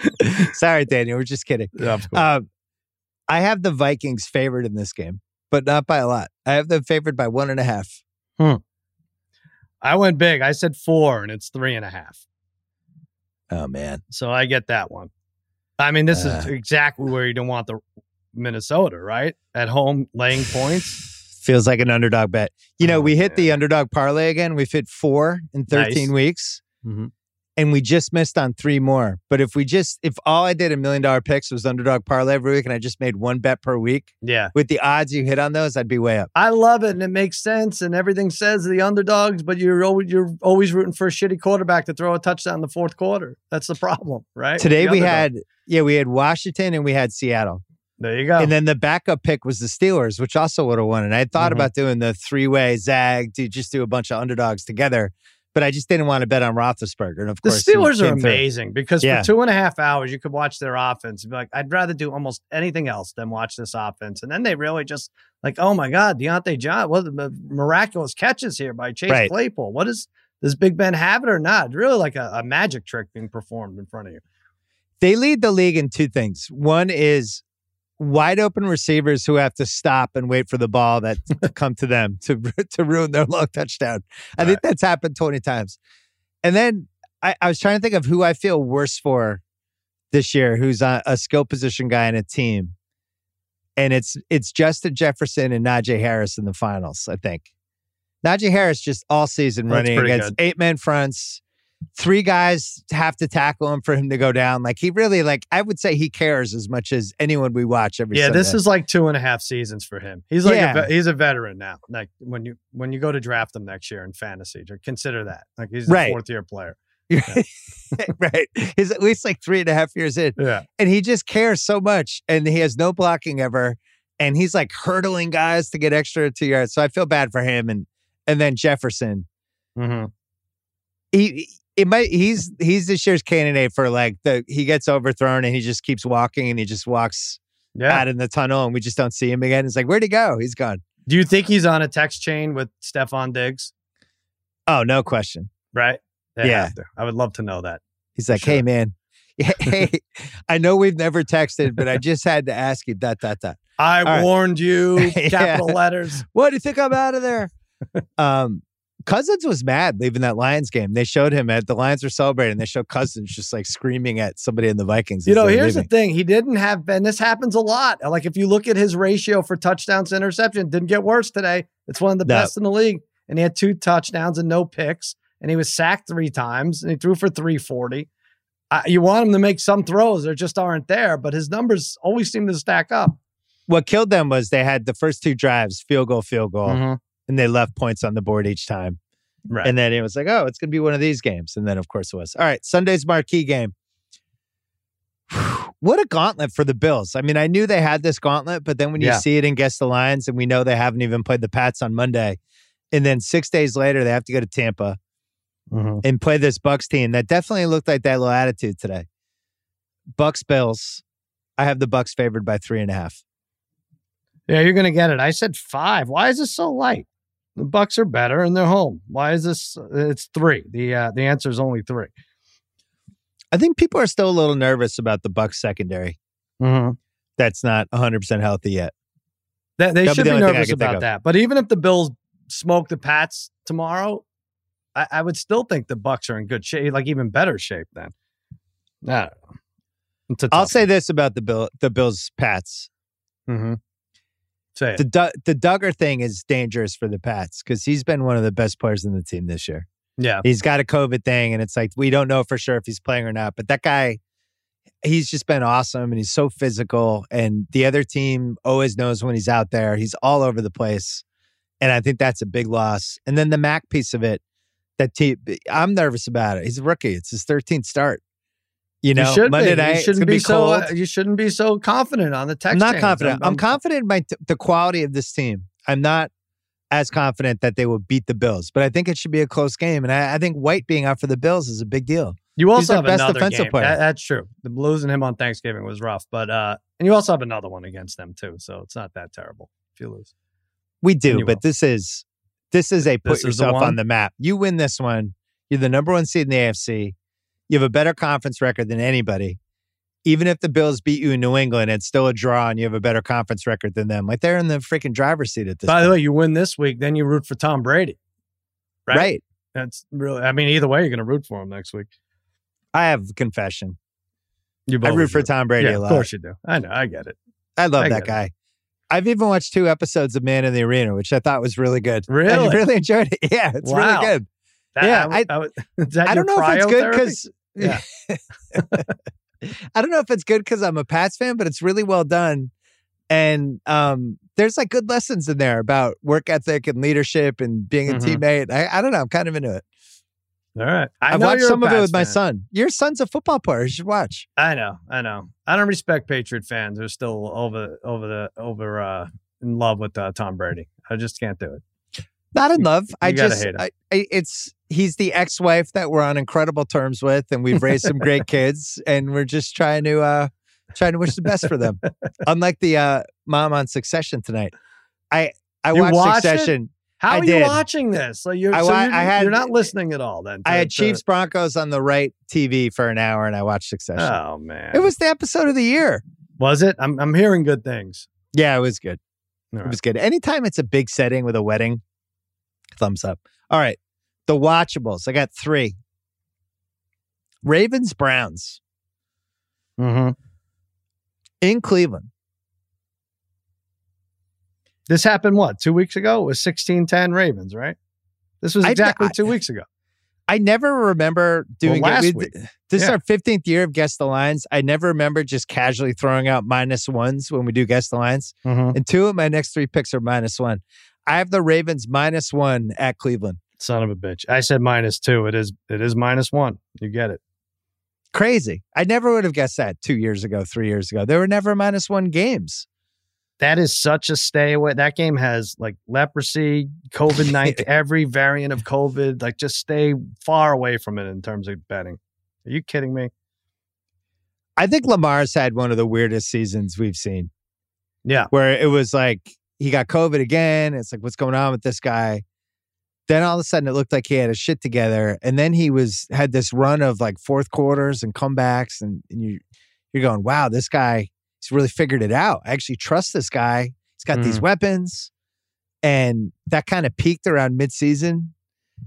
sure. Sorry, Daniel, we're just kidding. Yeah, cool. I have the Vikings favored in this game, but not by a lot. I have them favored by 1.5. I went big. I said 4, and it's 3.5. Oh, man. So I get that one. I mean, this is exactly where you don't want the Minnesota, right? At home, laying points. Feels like an underdog bet. You know, we hit the underdog parlay again. We've hit 4 in 13 weeks. Mm-hmm. And we just missed on 3 more. But if all I did in $1 million picks was underdog parlay every week and I just made one bet per week. Yeah. With the odds you hit on those, I'd be way up. I love it. And it makes sense. And everything says the underdogs, but you're always rooting for a shitty quarterback to throw a touchdown in the fourth quarter. That's the problem, right? Today we had Washington and we had Seattle. There you go. And then the backup pick was the Steelers, which also would have won. And I thought about doing the 3-way zag to just do a bunch of underdogs together. But I just didn't want to bet on Roethlisberger. And of course, the Steelers are amazing because for 2.5 hours, you could watch their offense and be like, I'd rather do almost anything else than watch this offense. And then they really just like, oh my God, Deontay John, what are the miraculous catches here by Chase Claypool? What is, does Big Ben have it or not? Really like a magic trick being performed in front of you. They lead the league in 2 things. One is wide open receivers who have to stop and wait for the ball that come to them to ruin their long touchdown. I think that's happened 20 times. And then I was trying to think of who I feel worse for this year, who's a skill position guy in a team. And it's Justin Jefferson and Najee Harris in the finals, I think. Najee Harris just all season running against 8-man fronts. 3 guys have to tackle him for him to go down. Like he really, like I would say, he cares as much as anyone we watch every Sunday. This is like 2.5 seasons for him. He's like he's a veteran now. Like when you go to draft him next year in fantasy, consider that like he's a 4th-year player. Yeah. Right, he's at least like 3.5 years in. Yeah, and he just cares so much, and he has no blocking ever, and he's like hurdling guys to get extra 2 yards. So I feel bad for him, and then Jefferson. Mm-hmm. He's this year's candidate for like he gets overthrown and he just keeps walking and he just walks out in the tunnel and we just don't see him again. It's like, where'd he go? He's gone. Do you think he's on a text chain with Stephon Diggs? Oh, no question. Right? Yeah. I would love to know that. He's like, hey, man. Hey, I know we've never texted, but I just had to ask you . I warned you, capital letters. What do you think? I'm out of there. Cousins was mad leaving that Lions game. They showed him at the Lions were celebrating. They showed Cousins just like screaming at somebody in the Vikings. You know, here's the thing. He didn't have Ben. This happens a lot. Like if you look at his ratio for touchdowns to interception, didn't get worse today. It's one of the best in the league. And he had 2 touchdowns and no picks. And he was sacked 3 times and he threw for 340. You want him to make some throws. They just aren't there. But his numbers always seem to stack up. What killed them was they had the first 2 drives, field goal. Mm-hmm. And they left points on the board each time. Right. And then it was like, oh, it's going to be one of these games. And then, of course, it was. All right, Sunday's marquee game. What a gauntlet for the Bills. I mean, I knew they had this gauntlet, but then when you see it and Guess the Lines, and we know they haven't even played the Pats on Monday, and then 6 days later, they have to go to Tampa and play this Bucs team that definitely looked like that little attitude today. Bucs-Bills. I have the Bucs favored by 3.5. Yeah, you're going to get it. I said 5. Why is this so light? The Bucs are better and they're home. Why is this? It's 3. The answer is only 3. I think people are still a little nervous about the Bucs secondary. Mm-hmm. That's not 100% healthy yet. They should be nervous about that. But even if the Bills smoke the Pats tomorrow, I would still think the Bucs are in good shape, like even better shape then. I don't know. I'll say this about the Bills Pats. Mm-hmm. Say it. The Duggar thing is dangerous for the Pats because he's been one of the best players in the team this year. Yeah. He's got a COVID thing, and it's like, we don't know for sure if he's playing or not. But that guy, he's just been awesome, and he's so physical. And the other team always knows when he's out there. He's all over the place. And I think that's a big loss. And then the Mac piece of it, that team, I'm nervous about it. He's a rookie. It's his 13th start. You know, Monday night, it's going to be cold. You shouldn't be so confident on the Texans. I'm not confident. I'm confident in the quality of this team. I'm not as confident that they will beat the Bills, but I think it should be a close game. And I think White being out for the Bills is a big deal. You also have best defensive game. Player. That's true. The losing him on Thanksgiving was rough, but and you also have another one against them too, so it's not that terrible if you lose. We do, but this is a put yourself on the map. You win this one, you're the number one seed in the AFC. You have a better conference record than anybody. Even if the Bills beat you in New England, it's still a draw and you have a better conference record than them. Like, they're in the freaking driver's seat at this point. By the way, you win this week, then you root for Tom Brady. Right. That's really, I mean, either way, you're going to root for him next week. I have a confession. I root for Tom Brady a lot. Of course you do. I know. I get it. I love that guy. I've even watched 2 episodes of Man in the Arena, which I thought was really good. Really? I really enjoyed it. Yeah, it's really good. I don't know if it's good because... Yeah. I don't know if it's good because I'm a Pats fan, but it's really well done. And there's like good lessons in there about work ethic and leadership and being a teammate. I don't know. I'm kind of into it. All right. I've watched some of it with my son. Your son's a football player. You should watch. I know. I don't respect Patriot fans. They're still over in love with Tom Brady. I just can't do it. Not in love. He's the ex-wife that we're on incredible terms with, and we've raised some great kids, and we're just trying to wish the best for them. Unlike the mom on Succession tonight. I watched Succession. How are you watching this? Like, you're not listening at all then. I had Chiefs Broncos on the right TV for an hour, and I watched Succession. Oh man. It was the episode of the year. Was it? I'm hearing good things. Yeah, it was good. All right. It was good. Anytime it's a big setting with a wedding, thumbs up. All right. The watchables. I got 3. Ravens, Browns. Mm-hmm. In Cleveland. This happened, 2 weeks ago? It was 16-10 Ravens, right? This was exactly 2 weeks ago. I never remember doing last week. This is our 15th year of Guess the Lines. I never remember just casually throwing out -1s when we do Guess the Lines. Mm-hmm. And 2 of my next 3 picks are -1. I have the Ravens -1 at Cleveland. Son of a bitch. I said -2. It is -1. You get it. Crazy. I never would have guessed that 2 years ago, 3 years ago. There were never -1 games. That is such a stay away. That game has like leprosy, COVID-19, every variant of COVID. Like, just stay far away from it in terms of betting. Are you kidding me? I think Lamar's had one of the weirdest seasons we've seen. Yeah. Where it was like, he got COVID again. It's like, what's going on with this guy? Then all of a sudden, it looked like he had his shit together, and then he had this run of like fourth quarters and comebacks, and you're going, wow, this guy, he's really figured it out. I actually trust this guy. He's got these weapons, and that kind of peaked around midseason.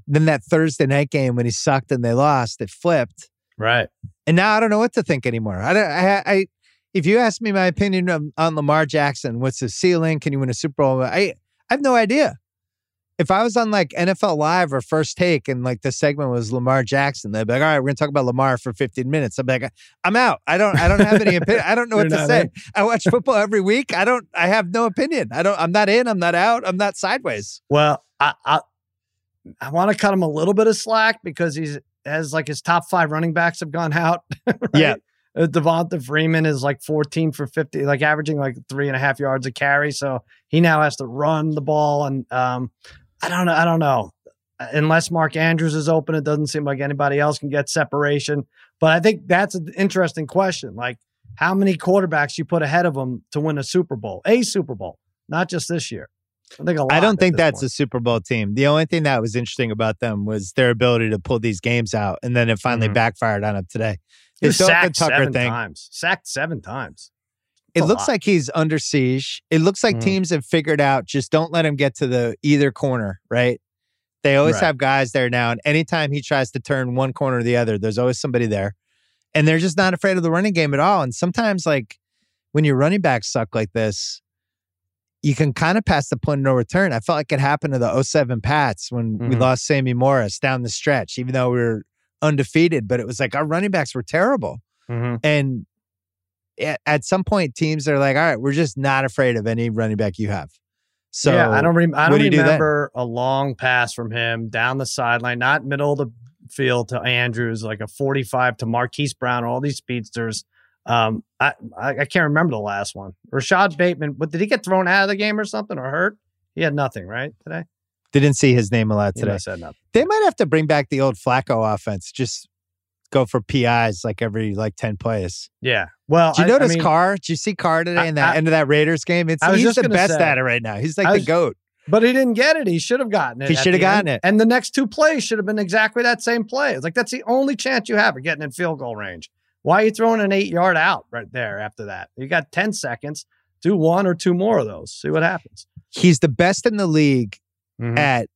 Then that Thursday night game when he sucked and they lost, it flipped. Right, and now I don't know what to think anymore. If you ask me my opinion on Lamar Jackson, what's his ceiling? Can he win a Super Bowl? I have no idea. If I was on like NFL Live or First Take and like the segment was Lamar Jackson, they'd be like, all right, we're going to talk about Lamar for 15 minutes. I'd be like, I'm out. I don't have any opinion. I don't know what to say. In. I watch football every week. I have no opinion. I'm not in, I'm not out. I'm not sideways. Well, I want to cut him a little bit of slack because his top 5 running backs have gone out. Right? Yeah. Devonta Freeman is like 14 for 50, like averaging like 3.5 yards a carry. So he now has to run the ball. And, I don't know. Unless Mark Andrews is open, it doesn't seem like anybody else can get separation. But I think that's an interesting question. Like, how many quarterbacks you put ahead of them to win a Super Bowl, not just this year. I don't think that's a Super Bowl team. The only thing that was interesting about them was their ability to pull these games out. And then it finally backfired on them today. It's sacked the Tucker thing. Times. Sacked 7 times. It looks like he's under siege. It looks like teams have figured out, just don't let him get to the either corner, right? They always have guys there now. And anytime he tries to turn one corner or the other, there's always somebody there. And they're just not afraid of the running game at all. And sometimes, like, when your running backs suck like this, you can kind of pass the point of no return. I felt like it happened to the 07 Pats when we lost Sammy Morris down the stretch, even though we were undefeated. But it was like our running backs were terrible. And at some point, teams are like, all right, we're just not afraid of any running back you have. So yeah, I don't remember a long pass from him down the sideline, not middle of the field to Andrews, like a 45 to Marquise Brown, all these speedsters. I can't remember the last one. Rashad Bateman, but did he get thrown out of the game or something or hurt? He had nothing, right, today? Didn't see his name a lot today. Said nothing. They might have to bring back the old Flacco offense. Just go for PIs like every 10 plays. Yeah. Well, did you notice Carr? Did you see Carr today in that end of that Raiders game? He's the best at it right now. He's the GOAT. But he didn't get it. He should have gotten it. He should have gotten it. And the next 2 plays should have been exactly that same play. It's like, that's the only chance you have of getting in field goal range. Why are you throwing an 8-yard out right there after that? You got 10 seconds. Do 1 or 2 more of those. See what happens. He's the best in the league at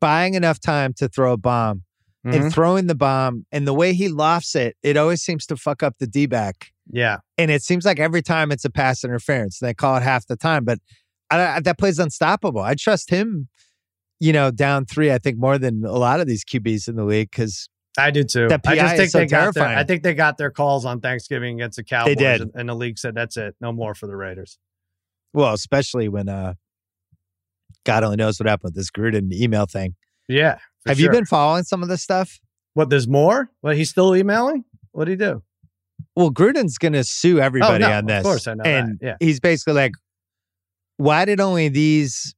buying enough time to throw a bomb and throwing the bomb. And the way he lofts it, it always seems to fuck up the D-back. Yeah. And it seems like every time it's a pass interference. They call it half the time. But that play's unstoppable. I trust him, down 3, I think, more than a lot of these QBs in the league because... I do too. I just think I think they got their calls on Thanksgiving against the Cowboys. They did. And the league said, that's it. No more for the Raiders. Well, especially when God only knows what happened with this Gruden email thing. Yeah. Have you been following some of this stuff? What, there's more? What, he's still emailing? What'd he do? Well, Gruden's going to sue everybody on this. Of course, I know that. Yeah. He's basically like, why did only these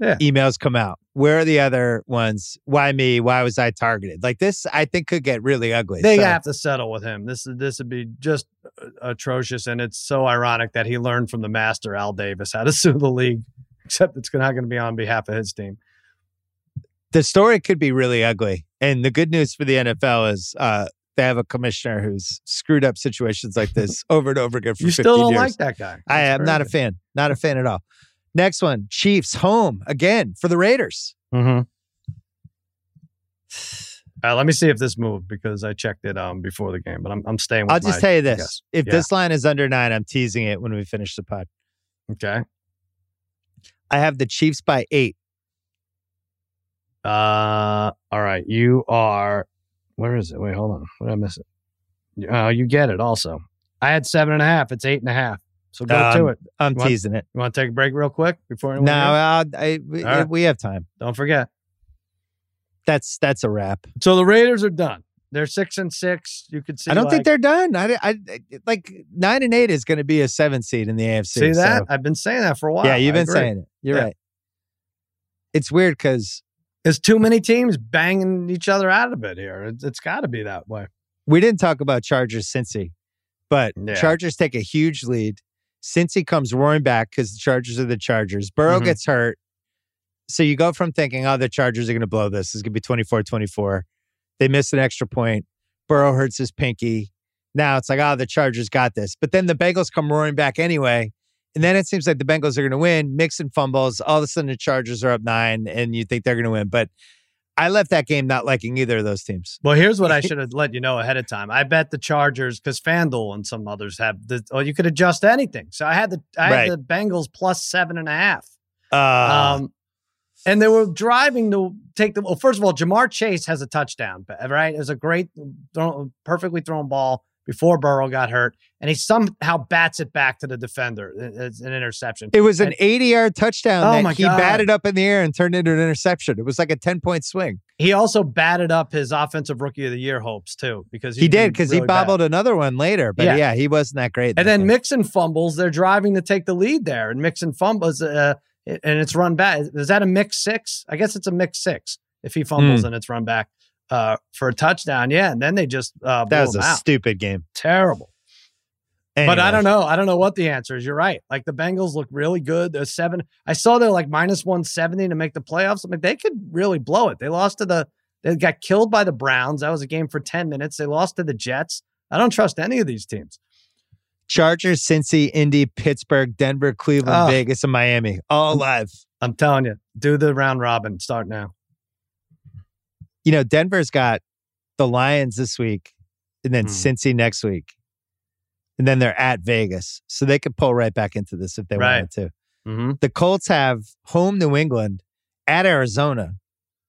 emails come out? Where are the other ones? Why me? Why was I targeted? Like this, I think, could get really ugly. They have to settle with him. This would be just atrocious, and it's so ironic that he learned from the master, Al Davis, how to sue the league, except it's not going to be on behalf of his team. The story could be really ugly, and the good news for the NFL is they have a commissioner who's screwed up situations like this over and over again for 15 years. You still don't like that guy. I am not a fan. Not a fan at all. Next one, Chiefs home again for the Raiders. Let me see if this moved because I checked it before the game, but I'm staying with I'll just tell you this. Guess. If this line is under 9, I'm teasing it when we finish the pod. Okay. I have the Chiefs by 8. All right. You are... Where is it? Wait, hold on. What did I miss it? You get it also. I had 7.5. It's 8.5. So go to it. I'm teasing it. You want to take a break real quick before anyone? No, we have time. Don't forget. That's a wrap. So the Raiders are done. They're 6-6. You could see. I don't think they're done. I like 9-8 is going to be a 7 seed in the AFC. See that? So. I've been saying that for a while. Yeah, you've been saying it. You're right. It's weird because there's too many teams banging each other out of it here. It's got to be that way. We didn't talk about Chargers, Cincy, but Chargers take a huge lead. Cincy comes roaring back because the Chargers are the Chargers. Burrow gets hurt. So you go from thinking, oh, the Chargers are going to blow this. It's going to be 24-24. They missed an extra point. Burrow hurts his pinky. Now it's like, oh, the Chargers got this. But then the Bengals come roaring back anyway. And then it seems like the Bengals are going to win. Mixon fumbles. All of a sudden the Chargers are up 9 and you think they're going to win. But I left that game not liking either of those teams. Well, here's what I should have let you know ahead of time. I bet the Chargers, because FanDuel and some others have the, you could adjust anything. So I had the Bengals plus 7.5. And they were driving to take the, well, first of all, Jamar Chase has a touchdown, right? It was a great, perfectly thrown ball before Burrow got hurt. And he somehow bats it back to the defender. It's an interception. It was an 80-yard touchdown that he batted up in the air and turned into an interception. It was like a 10-point swing. He also batted up his Offensive Rookie of the Year hopes, too. Because he did, because really he bobbled another one later. But yeah, he wasn't that great. And then Mixon fumbles. They're driving to take the lead there. And Mixon fumbles, and it's run back. Is that a mix 6? I guess it's a mix 6 if he fumbles and it's run back for a touchdown. Yeah, and then they just that was a stupid game. Terrible. Anyways. But I don't know. I don't know what the answer is. You're right. Like the Bengals look really good. They're 7. I saw they're like minus 170 to make the playoffs. I'm like, they could really blow it. They lost to the They got killed by the Browns. That was a game for 10 minutes. They lost to the Jets. I don't trust any of these teams. Chargers, Cincy, Indy, Pittsburgh, Denver, Cleveland, Vegas, and Miami. All live. I'm telling you, do the round robin. Start now. You know, Denver's got the Lions this week and then Cincy next week. And then they're at Vegas. So they could pull right back into this if they wanted to. Mm-hmm. The Colts have home New England, at Arizona,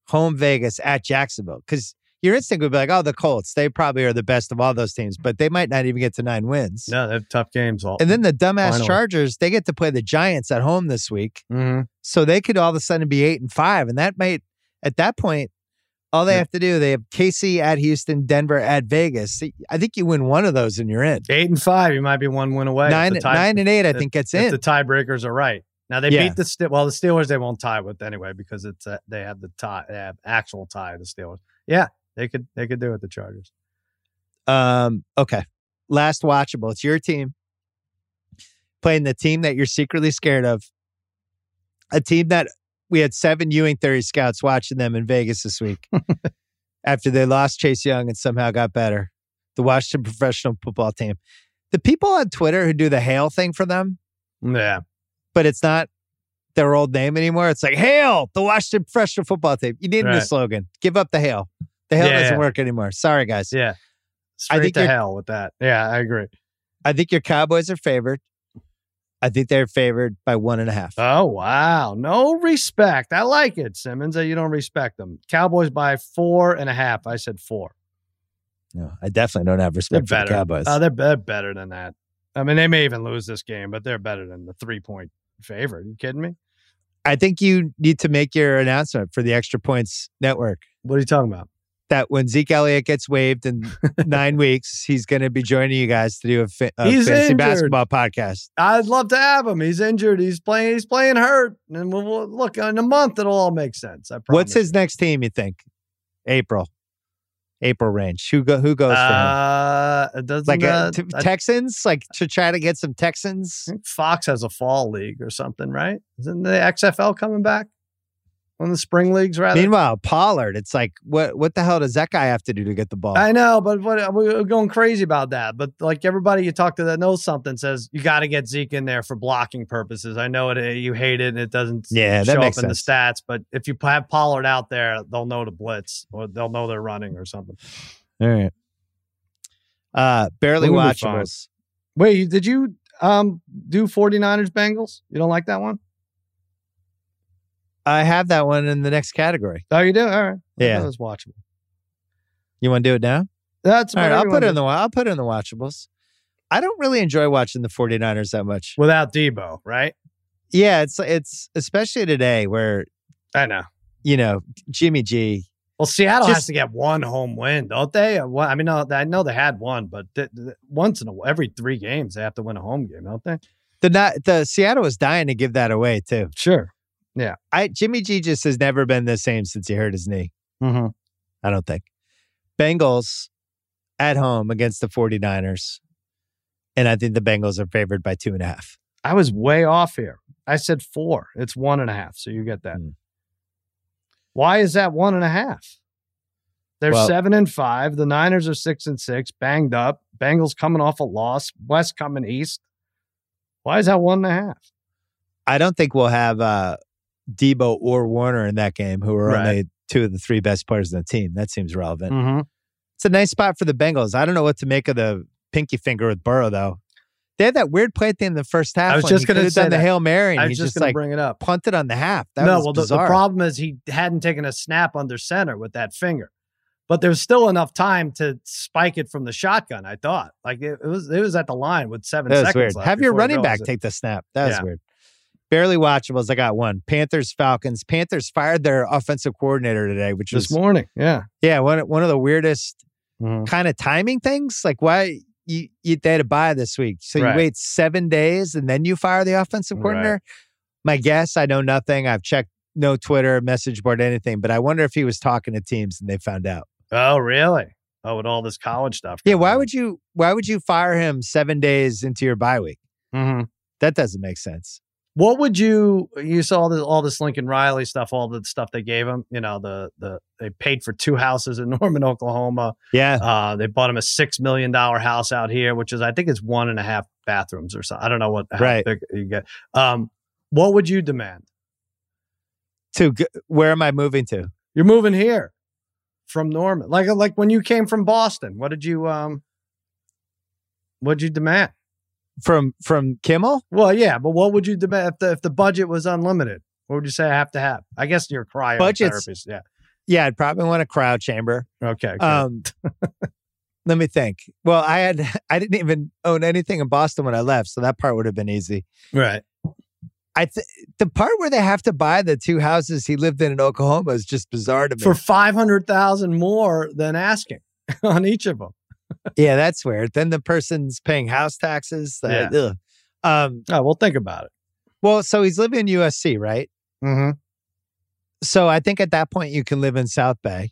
home Vegas, at Jacksonville. Because your instinct would be like, oh, the Colts, they probably are the best of all those teams, but they might not even get to 9 wins. No, they have tough games. And then the dumbass Chargers, they get to play the Giants at home this week. Mm-hmm. So they could all of a sudden be 8-5. And that might, at that point, all they have to do, they have KC at Houston, Denver at Vegas. I think you win one of those and you're in. 8-5, you might be 1 win away. 9-8, I think gets in. If the tiebreakers are right. Now they beat the Steelers they won't tie with anyway because it's they have the tie, they have actual tie of the Steelers. Yeah, they could do it with the Chargers. Okay. Last watchable. It's your team playing the team that you're secretly scared of. A team that we had 7 Ewing Theory scouts watching them in Vegas this week after they lost Chase Young and somehow got better. The Washington professional football team. The people on Twitter who do the hail thing for them. Yeah. But it's not their old name anymore. It's like, hail, the Washington professional football team. You need a new slogan. Give up the hail. The hail doesn't work anymore. Sorry, guys. Yeah. Straight to hell with that. Yeah, I agree. I think your Cowboys are favored. I think they're favored by 1.5. Oh, wow. No respect. I like it, Simmons. You don't respect them. Cowboys by 4.5. I said 4. No, I definitely don't have respect for the Cowboys. They're better than that. I mean, they may even lose this game, but they're better than the 3-point favorite. Are you kidding me? I think you need to make your announcement for the Extra Points Network. What are you talking about? That when Zeke Elliott gets waived in 9 weeks, he's going to be joining you guys to do a fantasy basketball podcast. I'd love to have him. He's injured. He's playing hurt. And we'll look, in a month, it'll all make sense. I promise. What's his next team, you think? April range. Who goes for him? Texans? Like to try to get some Texans? I think Fox has a fall league or something, right? Isn't the XFL coming back? On the spring leagues, rather. Meanwhile, Pollard, it's like, what the hell does that guy have to do to get the ball? I know, but we're going crazy about that. But like everybody you talk to that knows something says you got to get Zeke in there for blocking purposes. I know it. You hate it, and it doesn't show up in the stats. But if you have Pollard out there, they'll know to blitz, or they'll know they're running or something. All right. Barely watchables. Wait, did you do 49ers Bengals? You don't like that one? I have that one in the next category. Oh, you do? All right. Yeah. That was watchable. You want to do it now? That's all right. I'll put it in the watchables. I don't really enjoy watching the 49ers that much. Without Debo, right? Yeah. It's especially today where I know, you know, Jimmy G. Well, Seattle has to get one home win, don't they? I mean, I know they had one, but every 3 games, they have to win a home game, don't they? The Seattle was dying to give that away too. Sure. Yeah, Jimmy G just has never been the same since he hurt his knee. Mm-hmm. I don't think. Bengals at home against the 49ers. And I think the Bengals are favored by 2.5. I was way off here. I said 4. It's 1.5. So you get that. Mm. Why is that 1.5? They're 7-5. The Niners are 6-6, banged up. Bengals coming off a loss. West coming east. Why is that 1.5? I don't think we'll have... Debo or Warner in that game, who are only 2 of the 3 best players in the team. That seems relevant. Mm-hmm. It's a nice spot for the Bengals. I don't know what to make of the pinky finger with Burrow, though. They had that weird play at the end of the first half. I was just going to say the Hail Mary. And I was just going to bring it up. Punted on the half. The problem is he hadn't taken a snap under center with that finger, but there was still enough time to spike it from the shotgun. I thought like it was at the line with 7 seconds weird. Left. Have your running back take the snap. That was weird. Barely watchables. I got one. Panthers, Falcons. Panthers fired their offensive coordinator today, which was this morning. Yeah. Yeah. One of the weirdest kind of timing things. Like why they had a bye this week. So you wait 7 days and then you fire the offensive coordinator. Right. My guess, I know nothing. I've checked no Twitter, message board, anything, but I wonder if he was talking to teams and they found out. Oh, really? Oh, with all this college stuff. Yeah. Why would you fire him 7 days into your bye week? Mm-hmm. That doesn't make sense. What would you saw all this Lincoln Riley stuff, all the stuff they gave him, you know, they paid for two houses in Norman, Oklahoma. Yeah. They bought him a $6 million house out here, which is, I think it's 1.5 bathrooms or so. I don't know what, right. How big you get. What would you demand? Where am I moving to? You're moving here from Norman. Like when you came from Boston, what'd you demand? From Kimmel? Well, yeah, but what would you demand if the budget was unlimited? What would you say I have to have? I guess you're a cryotherapist. Yeah. Yeah, I'd probably want a cryo chamber. Okay. Let me think. Well, I didn't even own anything in Boston when I left, so that part would have been easy. Right. The part where they have to buy the two houses he lived in Oklahoma is just bizarre to me. For $500,000 more than asking on each of them. Yeah, that's weird. Then the person's paying house taxes. Yeah. Oh, well, think about it. Well, so he's living in USC, right? Mm-hmm. So I think at that point you can live in South Bay,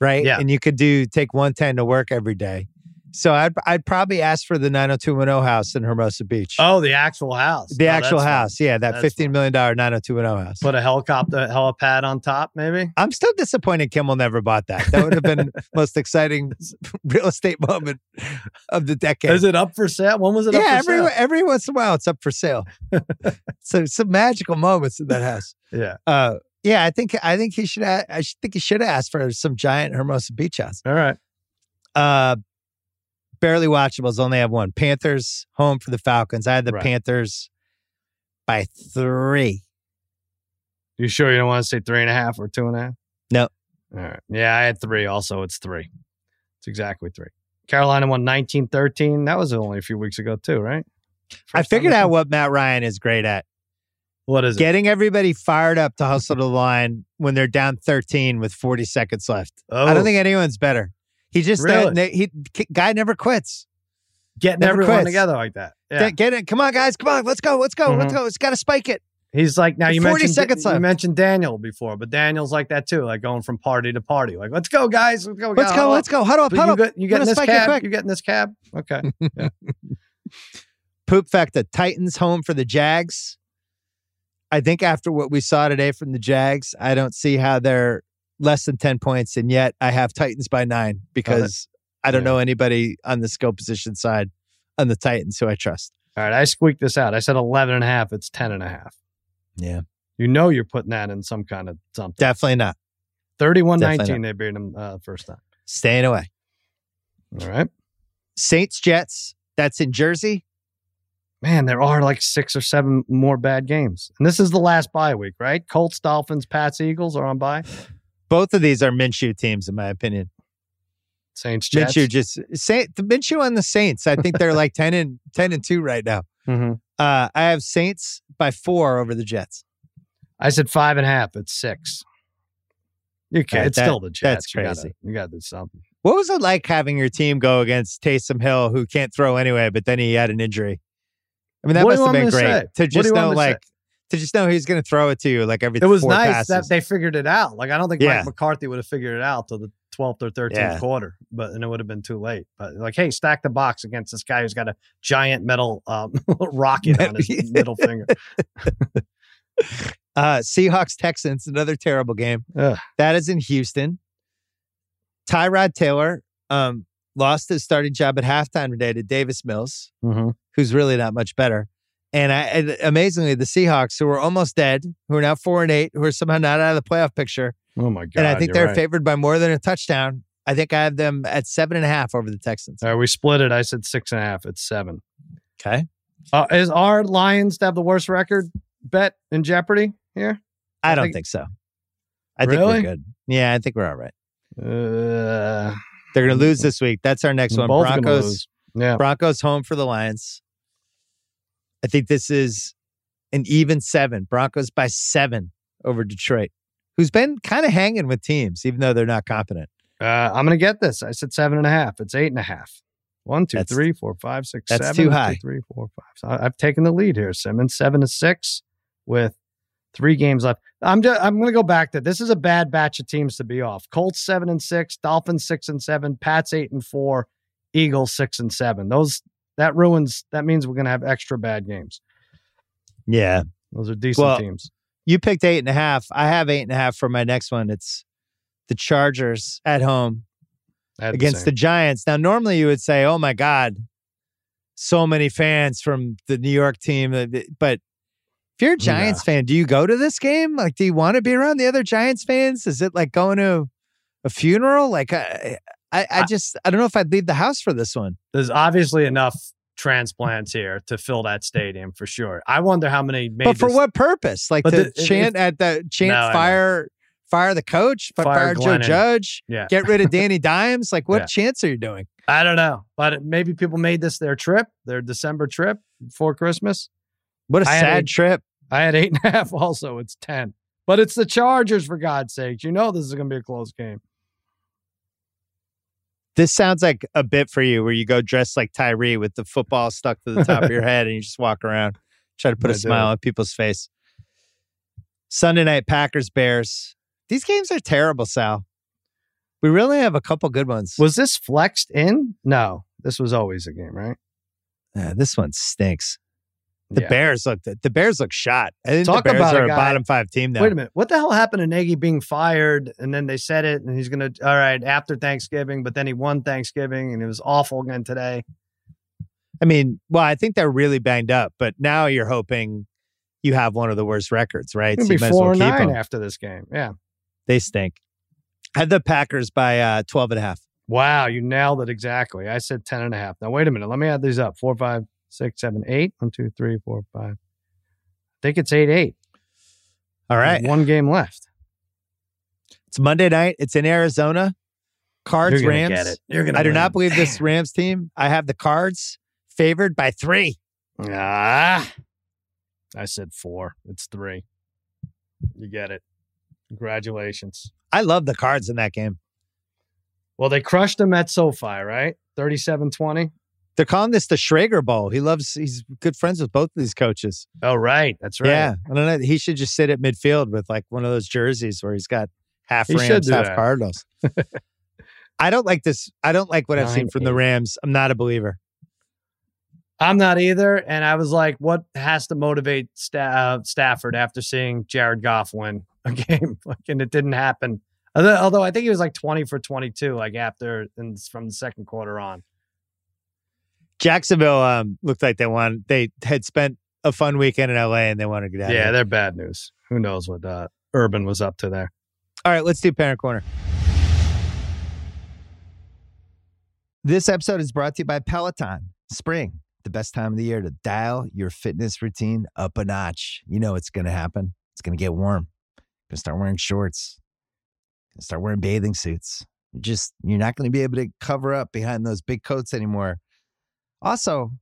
right? Yeah. And you could take 110 to work every day. So I'd probably ask for the 90210 house in Hermosa Beach. Oh, the actual house. The actual house. Funny. Yeah, that $15 million 90210 house. Put a helipad on top, maybe? I'm still disappointed Kimmel never bought that. That would have been the most exciting real estate moment of the decade. Is it up for sale? When was it up for sale? Yeah, every once in a while it's up for sale. So some magical moments in that house. Yeah. Yeah, I think he should have asked for some giant Hermosa Beach house. All right. Barely watchables. Only have one. Panthers home for the Falcons. I had the Panthers by 3. You sure you don't want to say 3.5 or 2.5? No. All right. Yeah, I had 3 also. It's 3. It's exactly 3. Carolina won 19-13. That was only a few weeks ago too, right? I figured out what Matt Ryan is great at. What is it? Getting everybody fired up to hustle to the line when they're down 13 with 40 seconds left. Oh. I don't think anyone's better. He just guy never quits. Getting everyone together like that. Yeah. Get it. Come on, guys. Come on. Let's go. Mm-hmm. Let's go. It's got to spike it. He's like, now you 40 seconds left. You mentioned Daniel before, but Daniel's like that too. Like going from party to party. Like, let's go, guys. Let's go. Huddle up. You get in this cab. You get in this cab. Okay. Yeah. Poop fact, the Titans home for the Jags. I think after what we saw today from the Jags, I don't see how they're less than 10 points, and yet I have Titans by 9 because I don't know anybody on the skill position side on the Titans who I trust. All right, I squeaked this out. I said 11.5. It's 10.5. Yeah. You know you're putting that in some kind of something. Definitely not. 31-19, they beat them first time. Staying away. All right. Saints-Jets, that's in Jersey. Man, there are like 6 or 7 more bad games. And this is the last bye week, right? Colts, Dolphins, Pats, Eagles are on bye. Both of these are Minshew teams, in my opinion. Saints, Jets. Minshew on the Saints. I think they're like 10 and 2 right now. Mm-hmm. I have Saints by 4 over the Jets. I said 5.5. It's 6. You can't. It's still the Jets. That's crazy. You got to do something. What was it like having your team go against Taysom Hill, who can't throw anyway, but then he had an injury? I mean, that must have been great to just know, like. To just know he's going to throw it to you like every 4 passes. It was nice that they figured it out. Like I don't think Mike McCarthy would have figured it out till the 12th or 13th quarter, and it would have been too late. But like, hey, stack the box against this guy who's got a giant metal rocket on his middle finger. Seahawks, Texans, another terrible game. Ugh. That is in Houston. Tyrod Taylor lost his starting job at halftime today to Davis Mills, who's really not much better. And amazingly, the Seahawks, who were almost dead, who are now 4-8, who are somehow not out of the playoff picture. Oh my God! And I think they're favored by more than a touchdown. I think I have them at 7.5 over the Texans. All right, we split it. I said 6.5. It's 7. Okay. Is our Lions to have the worst record bet in jeopardy here? I don't think so. I think we're good. Yeah, I think we're all right. They're going to lose this week. That's our next one. Broncos. Yeah. Broncos home for the Lions. I think this is an even 7. Broncos by 7 over Detroit, who's been kind of hanging with teams, even though they're not competent. I'm going to get this. I said 7.5. It's 8.5. 1, 2, 3, 4, 5, 6, 7. That's too high. 1, 2, 3, 4, 5. So I've taken the lead here, Simmons. 7-6 with 3 games left. I'm going to go back to this is a bad batch of teams to be off. Colts 7-6, Dolphins 6-7, Pats 8-4, Eagles 6-7. That means we're going to have extra bad games. Yeah. Those are decent teams. You picked 8.5. I have 8.5 for my next one. It's the Chargers at home against the Giants. Now, normally you would say, oh my God, so many fans from the New York team. But if you're a Giants fan, do you go to this game? Like, do you want to be around the other Giants fans? Is it like going to a funeral? Like, I don't know if I'd leave the house for this one. There's obviously enough transplants here to fill that stadium for sure. I wonder how many made But for this, what purpose? Like to fire the coach, fire Joe Judge, get rid of Danny Dimes. Like what chance are you doing? I don't know. But maybe people made this their trip, their December trip before Christmas. What a sad trip. I had 8.5 also. It's 10. But it's the Chargers, for God's sake. You know this is going to be a close game. This sounds like a bit for you where you go dressed like Tyree with the football stuck to the top of your head and you just walk around, try to put a smile on people's face. Sunday night, Packers, Bears. These games are terrible, Sal. We really have a couple good ones. Was this flexed in? No, this was always a game, right? This one stinks. The Bears look shot. I think the Bears are a bottom 5 team now. Wait a minute. What the hell happened to Nagy being fired? And then they said it and he's going to, all right, after Thanksgiving, but then he won Thanksgiving and it was awful again today. I mean, well, I think they're really banged up, but now you're hoping you have one of the worst records, right? It'll be 4-9 after this game. Yeah. They stink. I had the Packers by 12.5. Wow. You nailed it. Exactly. I said 10.5. Now, wait a minute. Let me add these up. 4, 5, 6, 7, 8. 1, 2, 3, 4, 5. I think it's 8-8. All right. One game left. It's Monday night. It's in Arizona. Cards, Rams. Get it. You're gonna win. I do not believe this Rams team. I have the Cards favored by 3. I said 4. It's 3. You get it. Congratulations. I love the Cards in that game. Well, they crushed them at SoFi, right? 37-20. They're calling this the Schrager Bowl. He's good friends with both of these coaches. Oh, right. That's right. Yeah. I don't know. He should just sit at midfield with like one of those jerseys where he's got half Rams, half Cardinals. I don't like this. I don't like what I've seen from the Rams. I'm not a believer. I'm not either. And I was like, what has to motivate Stafford after seeing Jared Goff win a game? And it didn't happen. Although I think he was like 20 for 22, like after and from the second quarter on. Jacksonville looked like they won. They had spent a fun weekend in LA and they wanted to get out of it. Yeah, they're bad news. Who knows what Urban was up to there. All right, let's do Parent Corner. This episode is brought to you by Peloton. Spring, the best time of the year to dial your fitness routine up a notch. You know it's going to happen. It's going to get warm. Going to start wearing shorts. Going to start wearing bathing suits. You're not going to be able to cover up behind those big coats anymore. Also,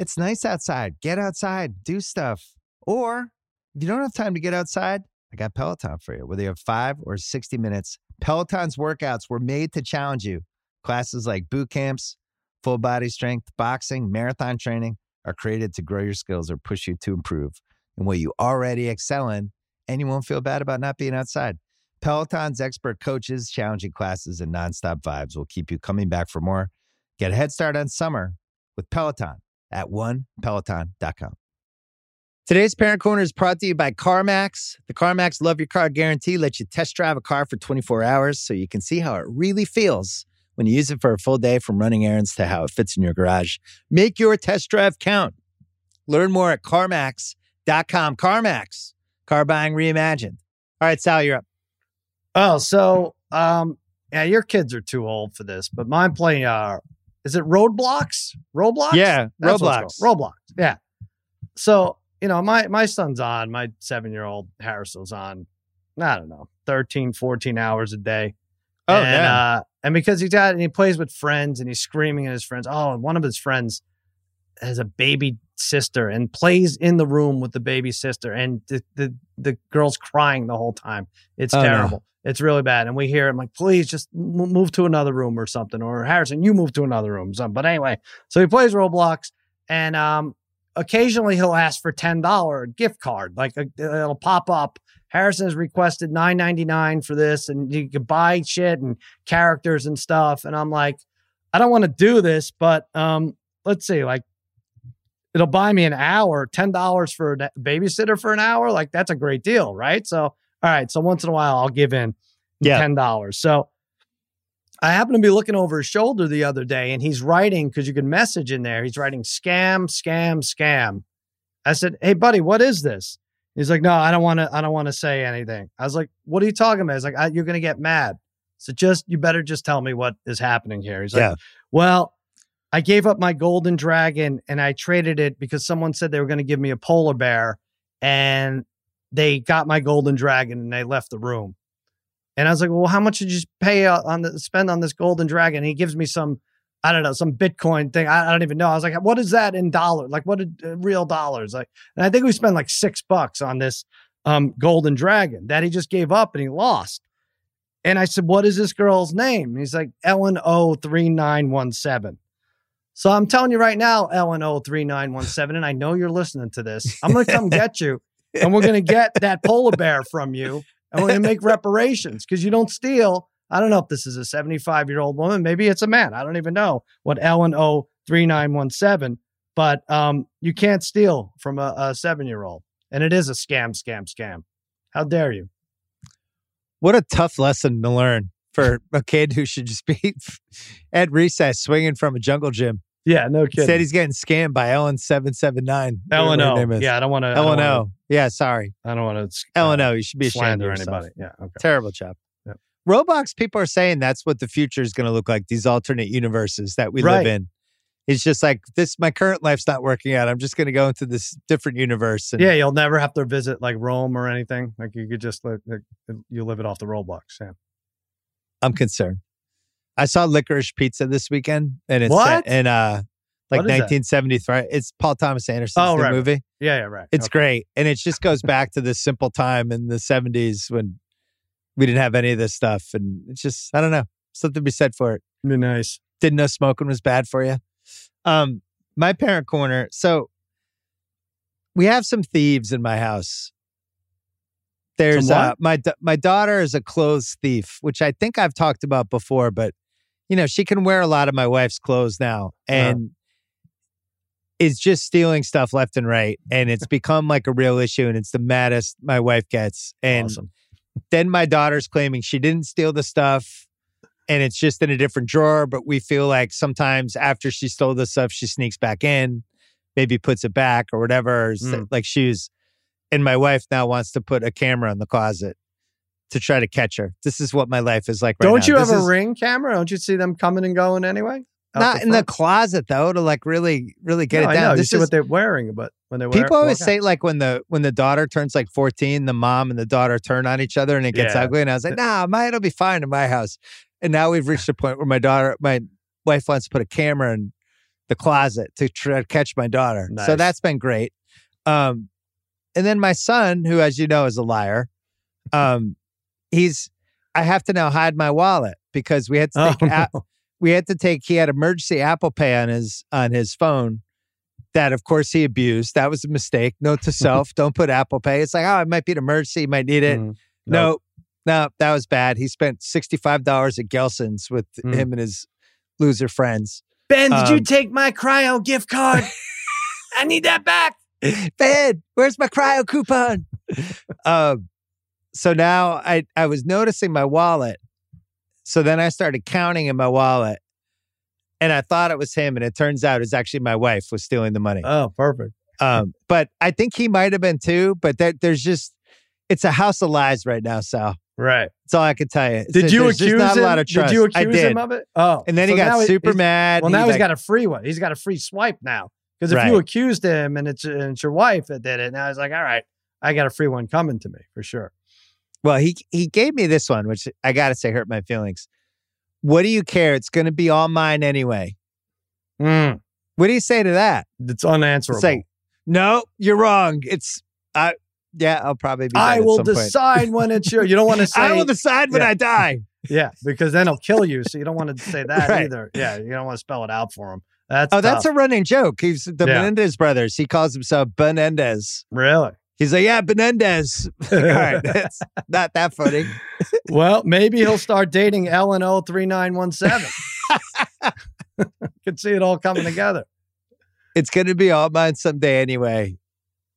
it's nice outside. Get outside, do stuff. Or if you don't have time to get outside, I got Peloton for you. Whether you have 5 or 60 minutes, Peloton's workouts were made to challenge you. Classes like boot camps, full body strength, boxing, marathon training are created to grow your skills or push you to improve in what you already excel in, and you won't feel bad about not being outside. Peloton's expert coaches, challenging classes, and nonstop vibes will keep you coming back for more. Get a head start on summer with Peloton at onepeloton.com. Today's Parent Corner is brought to you by CarMax. The CarMax Love Your Car Guarantee lets you test drive a car for 24 hours so you can see how it really feels when you use it for a full day, from running errands to how it fits in your garage. Make your test drive count. Learn more at CarMax.com. CarMax, car buying reimagined. All right, Sal, you're up. Oh, so, yeah, your kids are too old for this, but mine playing is it Roadblocks? Roblox? Yeah, Roblox. Roblox, yeah. So, you know, my son's on, my 7-year-old Harrison's on, I don't know, 13, 14 hours a day. Oh, and, yeah. And because he's out and he plays with friends and he's screaming at his friends. Oh, and one of his friends has a baby sister and plays in the room with the baby sister. And the girl's crying the whole time. It's terrible. No. It's really bad. And we hear him like, please just move to another room or something. Or Harrison, you move to another room. Something. But anyway, so he plays Roblox. And occasionally he'll ask for $10 gift card. Like it'll pop up. Harrison has requested $9.99 for this. And you can buy shit and characters and stuff. And I'm like, I don't want to do this. But let's see. Like it'll buy me an hour, $10 for a babysitter for an hour. Like, that's a great deal, right? So, all right. So once in a while, I'll give in $10. So I happened to be looking over his shoulder the other day, and he's writing, because you can message in there. He's writing scam, scam, scam. I said, "Hey, buddy, what is this?" He's like, "No, I don't want to say anything." I was like, "What are you talking about?" He's like, "You're going to get mad. So you better just tell me what is happening here." He's like, "Well, I gave up my golden dragon and I traded it because someone said they were going to give me a polar bear, and they got my golden dragon and they left the room." And I was like, "Well, how much did you pay spend on this golden dragon?" And he gives me some, I don't know, some Bitcoin thing. I don't even know. I was like, "What is that in dollars? Like, what did real dollars?" Like, and I think we spent like $6 on this golden dragon that he just gave up and he lost. And I said, "What is this girl's name?" And he's like, "Ellen O3917. So I'm telling you right now, Ellen O3917, and I know you're listening to this, I'm going to come get you, and we're going to get that polar bear from you, and we're going to make reparations because you don't steal." I don't know if this is a 75-year-old woman. Maybe it's a man. I don't even know what Ellen O3917, but you can't steal from a 7-year-old. And it is a scam, scam, scam. How dare you? What a tough lesson to learn for a kid who should just be at recess swinging from a jungle gym. Yeah, no kidding. Said he's getting scammed by Ellen 779. Ellen O. Yeah, I don't want to. Ellen O. Yeah, sorry. I don't want to. Ellen O. You should be ashamed of yourself. Anybody. Yeah, okay. Terrible job. Roblox people are saying that's what the future is going to look like, these alternate universes that we live in. It's just like, this, my current life's not working out. I'm just going to go into this different universe. And, you'll never have to visit like Rome or anything. Like, you could just live it off the Roblox. Yeah. I'm concerned. I saw Licorice Pizza this weekend, and it's set in 1973. It's Paul Thomas Anderson's movie. Yeah, right. It's great. And it just goes back to this simple time in the 70s when we didn't have any of this stuff. And it's just, I don't know, something to be said for it. Be nice. Didn't know smoking was bad for you. My parent corner. So we have some thieves in my house. There's my daughter is a clothes thief, which I think I've talked about before, but she can wear a lot of my wife's clothes now and is just stealing stuff left and right. And it's become like a real issue, and it's the maddest my wife gets. And then my daughter's claiming she didn't steal the stuff and it's just in a different drawer. But we feel like sometimes after she stole the stuff, she sneaks back in, maybe puts it back or whatever. Like and my wife now wants to put a camera in the closet to try to catch her. This is what my life is like right now. Don't you have a ring camera? Don't you see them coming and going anyway? Not in the closet though, to like really, really get it down. I know. This is what they're wearing, but when they wear, people always say like when the daughter turns like 14, the mom and the daughter turn on each other and it gets ugly. And I was like, it'll be fine in my house. And now we've reached a point where my wife wants to put a camera in the closet to try to catch my daughter. Nice. So that's been great. And then my son, who as you know is a liar, I have to now hide my wallet because we had to take he had emergency Apple Pay on his phone that of course he abused. That was a mistake. Note to self, don't put Apple Pay. It's like, it might be an emergency. You might need it. No, that was bad. He spent $65 at Gelson's with him and his loser friends. Ben, did you take my Cryo gift card? I need that back. Ben, where's my Cryo coupon? So now I was noticing my wallet. So then I started counting in my wallet, and I thought it was him. And it turns out it's actually my wife was stealing the money. Oh, perfect. But I think he might've been too, but it's a house of lies right now, Sal. Right. That's all I can tell you. Did you accuse him? Not a lot of trust. Did you accuse him of it? Oh, and then he got super mad. Well, now he's got a free one. He's got a free swipe now. Cause if you accused him and it's your wife that did it, now he's like, all right, I got a free one coming to me for sure. Well, he gave me this one, which I got to say hurt my feelings. What do you care? It's going to be all mine anyway. What do you say to that? It's unanswerable. It's like, no, you're wrong. I'll probably be. I will decide when it's your. You don't want to say. I will decide when I die. Yeah, because then he'll kill you. So you don't want to say that either. Yeah, you don't want to spell it out for him. That's a running joke. He's the Menendez brothers. He calls himself Benendez. Really? He's like, Benendez. All right, it's not that funny. Well, maybe he'll start dating Ellen O3917. Could see it all coming together. It's going to be all mine someday anyway.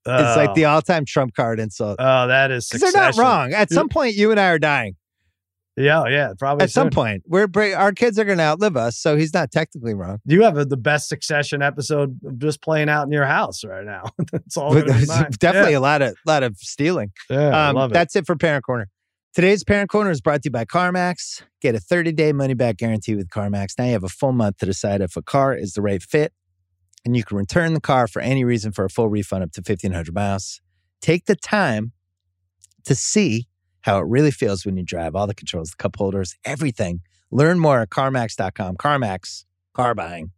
Oh. It's like the all-time Trump card insult. Oh, that is Succession. They're not wrong. At some point, you and I are dying. Yeah, yeah, probably. At some point, our kids are going to outlive us, so he's not technically wrong. You have the best Succession episode just playing out in your house right now. That's all. Definitely a lot of stealing. Yeah, I love it. That's it for Parent Corner. Today's Parent Corner is brought to you by CarMax. Get a 30-day money-back guarantee with CarMax. Now you have a full month to decide if a car is the right fit, and you can return the car for any reason for a full refund up to 1,500 miles. Take the time to see how it really feels when you drive. All the controls, the cup holders, everything. Learn more at CarMax.com. CarMax, car buying,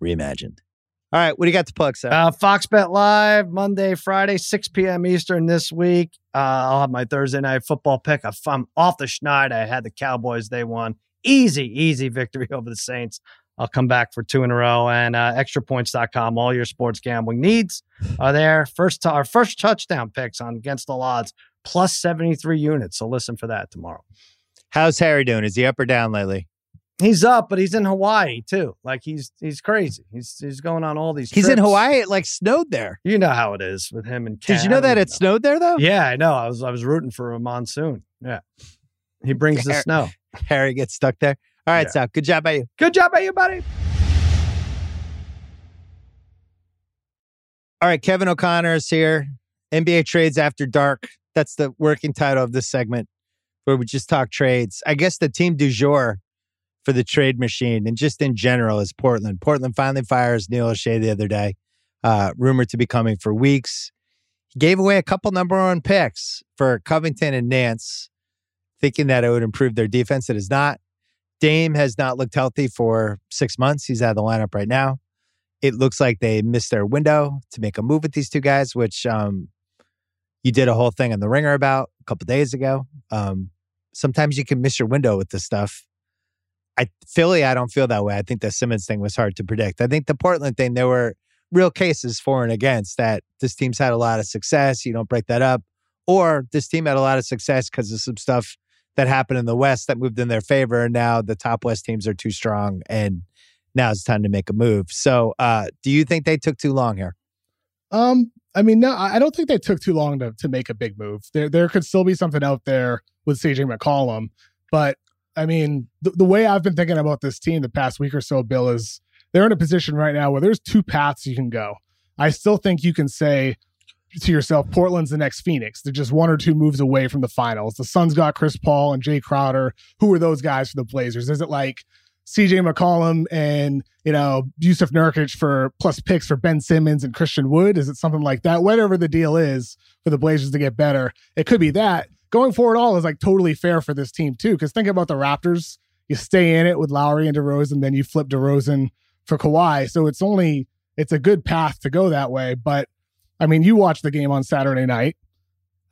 reimagined. All right, what do you got to plug, Seth? Fox Bet Live, Monday, Friday, 6 p.m. Eastern this week. I'll have my Thursday night football pick. I'm off the schneid. I had the Cowboys. They won. Easy victory over the Saints. I'll come back for two in a row. And extrapoints.com, all your sports gambling needs are there. Our first touchdown picks on Against All Odds, plus 73 units. So listen for that tomorrow. How's Harry doing? Is he up or down lately? He's up, but he's in Hawaii too. Like he's crazy. He's going on all these trips. He's in Hawaii. It like snowed there. You know how it is with him and Ken. Did you know that it snowed there though? Yeah, I know. I was rooting for a monsoon. Yeah. He brings the snow. Harry gets stuck there. All right, Sal. Good job by you. Good job by you, buddy. All right, Kevin O'Connor is here. NBA Trades After Dark. That's the working title of this segment where we just talk trades. I guess the team du jour for the trade machine and just in general is Portland. Portland finally fires Neil O'Shea the other day. Rumored to be coming for weeks. He gave away a couple #1 picks for Covington and Nance, thinking that it would improve their defense. It is not. Dame has not looked healthy for 6 months. He's out of the lineup right now. It looks like they missed their window to make a move with these two guys, which you did a whole thing on The Ringer about a couple days ago. Sometimes you can miss your window with this stuff. Philly, I don't feel that way. I think the Simmons thing was hard to predict. I think the Portland thing, there were real cases for and against that this team's had a lot of success. You don't break that up. Or this team had a lot of success because of some stuff that happened in the West that moved in their favor. And now the top West teams are too strong. And now it's time to make a move. So do you think they took too long here? I mean, no, I don't think they took too long to make a big move. There could still be something out there with CJ McCollum. But I mean, the way I've been thinking about this team the past week or so, Bill, is they're in a position right now where there's two paths you can go. I still think you can say to yourself, Portland's the next Phoenix. They're just one or two moves away from the finals. The Suns got Chris Paul and Jay Crowder. Who are those guys for the Blazers? Is it like CJ McCollum and, Yusuf Nurkic for plus picks for Ben Simmons and Christian Wood? Is it something like that? Whatever the deal is for the Blazers to get better, it could be that. Going forward, all is like totally fair for this team too. Because think about the Raptors, you stay in it with Lowry and DeRozan, then you flip DeRozan for Kawhi. So it's a good path to go that way. But I mean, you watched the game on Saturday night.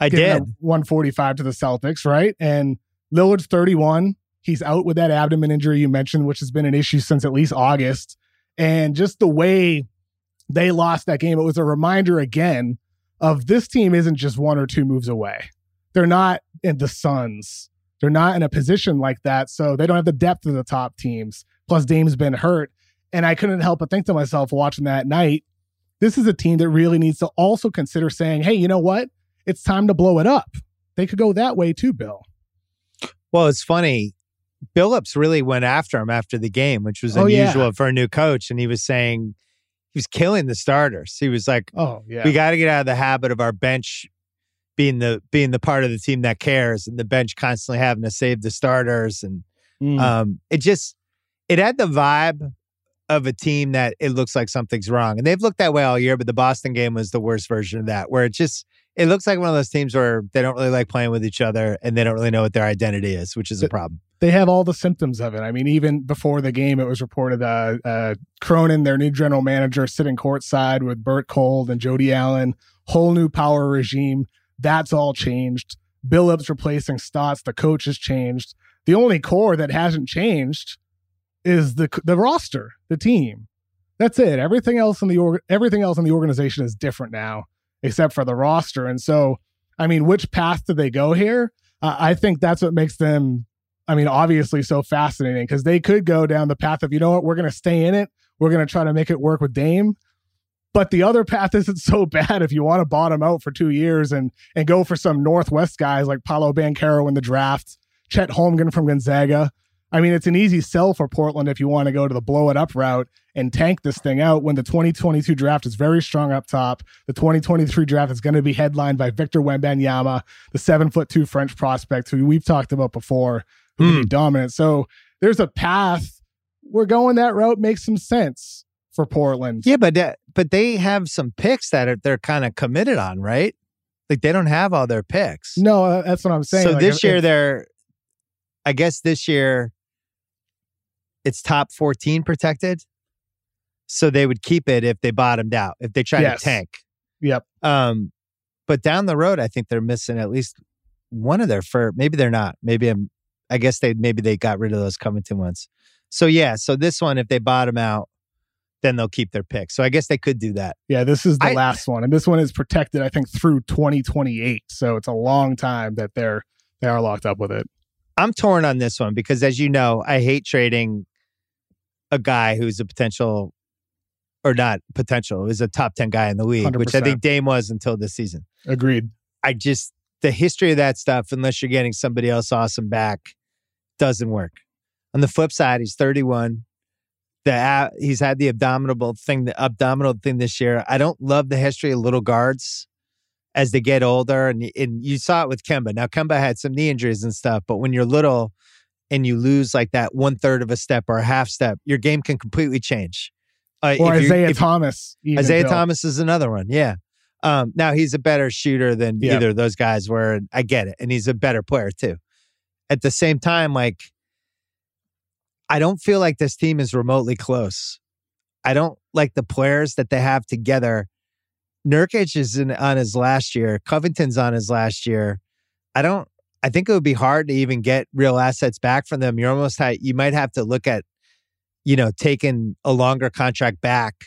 I did. 145 to the Celtics, right? And Lillard's 31. He's out with that abdomen injury you mentioned, which has been an issue since at least August. And just the way they lost that game, it was a reminder again of this team isn't just one or two moves away. They're not in the Suns. They're not in a position like that. So they don't have the depth of the top teams. Plus Dame's been hurt. And I couldn't help but think to myself watching that night, this is a team that really needs to also consider saying, hey, you know what? It's time to blow it up. They could go that way too, Bill. Well, it's funny. Billups really went after him after the game, which was unusual for a new coach. And he was saying he was killing the starters. He was like, we got to get out of the habit of our bench being the part of the team that cares and the bench constantly having to save the starters. And it had the vibe of a team that it looks like something's wrong. And they've looked that way all year, but the Boston game was the worst version of that, where it looks like one of those teams where they don't really like playing with each other and they don't really know what their identity is, which is a problem. They have all the symptoms of it. I mean, even before the game, it was reported Cronin, their new general manager, sitting courtside with Bert Cold and Jody Allen, whole new power regime. That's all changed. Billups replacing Stotts. The coach has changed. The only core that hasn't changed is the roster, the team. That's it. Everything else in the organization is different now, except for the roster. And so, I mean, which path do they go here? I think that's what makes them, I mean, obviously so fascinating, because they could go down the path of, you know what, we're going to stay in it. We're going to try to make it work with Dame. But the other path isn't so bad if you want to bottom out for 2 years and go for some Northwest guys like Paolo Banchero in the draft, Chet Holmgren from Gonzaga. I mean, it's an easy sell for Portland if you want to go to the blow it up route and tank this thing out when the 2022 draft is very strong up top. The 2023 draft is going to be headlined by Victor Wembanyama, the 7'2" French prospect who we've talked about before, who can be dominant. So there's a path. We're going that route makes some sense for Portland. Yeah, but they have some picks that they're kind of committed on, right? Like they don't have all their picks. No, that's what I'm saying. So like this year it's top 14 protected. So they would keep it if they bottomed out, if they tried to tank. Yep. But down the road, I think they're missing at least one of their first. Maybe they're not. I guess they got rid of those Covington ones. So yeah, so this one, if they bottom out, then they'll keep their pick. So I guess they could do that. Yeah, this is the last one. And this one is protected, I think, through 2028. So it's a long time that they are locked up with it. I'm torn on this one because, as you know, I hate trading a guy who's a potential, or not potential, is a top 10 guy in the league, 100%. Which I think Dame was until this season. Agreed. I just, the history of that stuff, unless you're getting somebody else awesome back, doesn't work. On the flip side, he's 31. He's had the abdominal thing this year. I don't love the history of little guards as they get older. And you saw it with Kemba. Now, Kemba had some knee injuries and stuff, but when you're little and you lose like that 1/3 of a step or a half step, your game can completely change. Or Isaiah Thomas. Isaiah Thomas is another one. Yeah. Now he's a better shooter than either of those guys were. And I get it. And he's a better player too. At the same time, like, I don't feel like this team is remotely close. I don't like the players that they have together. Nurkic is on his last year. Covington's on his last year. I think it would be hard to even get real assets back from them. You might have to look at, taking a longer contract back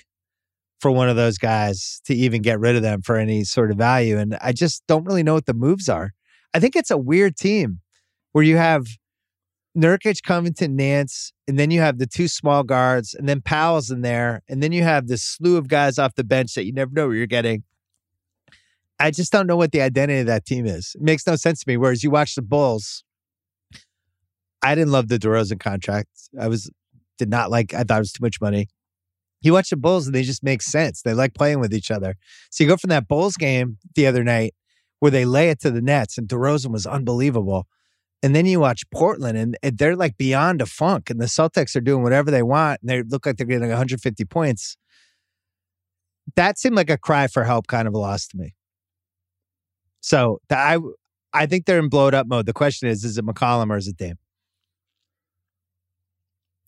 for one of those guys to even get rid of them for any sort of value. And I just don't really know what the moves are. I think it's a weird team where you have Nurkic, Covington, Nance, and then you have the two small guards, and then Powell's in there, and then you have this slew of guys off the bench that you never know what you're getting. I just don't know what the identity of that team is. It makes no sense to me. Whereas you watch the Bulls, I didn't love the DeRozan contract. I thought it was too much money. You watch the Bulls and they just make sense. They like playing with each other. So you go from that Bulls game the other night where they lay it to the Nets and DeRozan was unbelievable. And then you watch Portland and they're like beyond a funk and the Celtics are doing whatever they want and they look like they're getting 150 points. That seemed like a cry for help kind of a loss to me. So I think they're in blowed up mode. The question is it McCollum or is it Dame?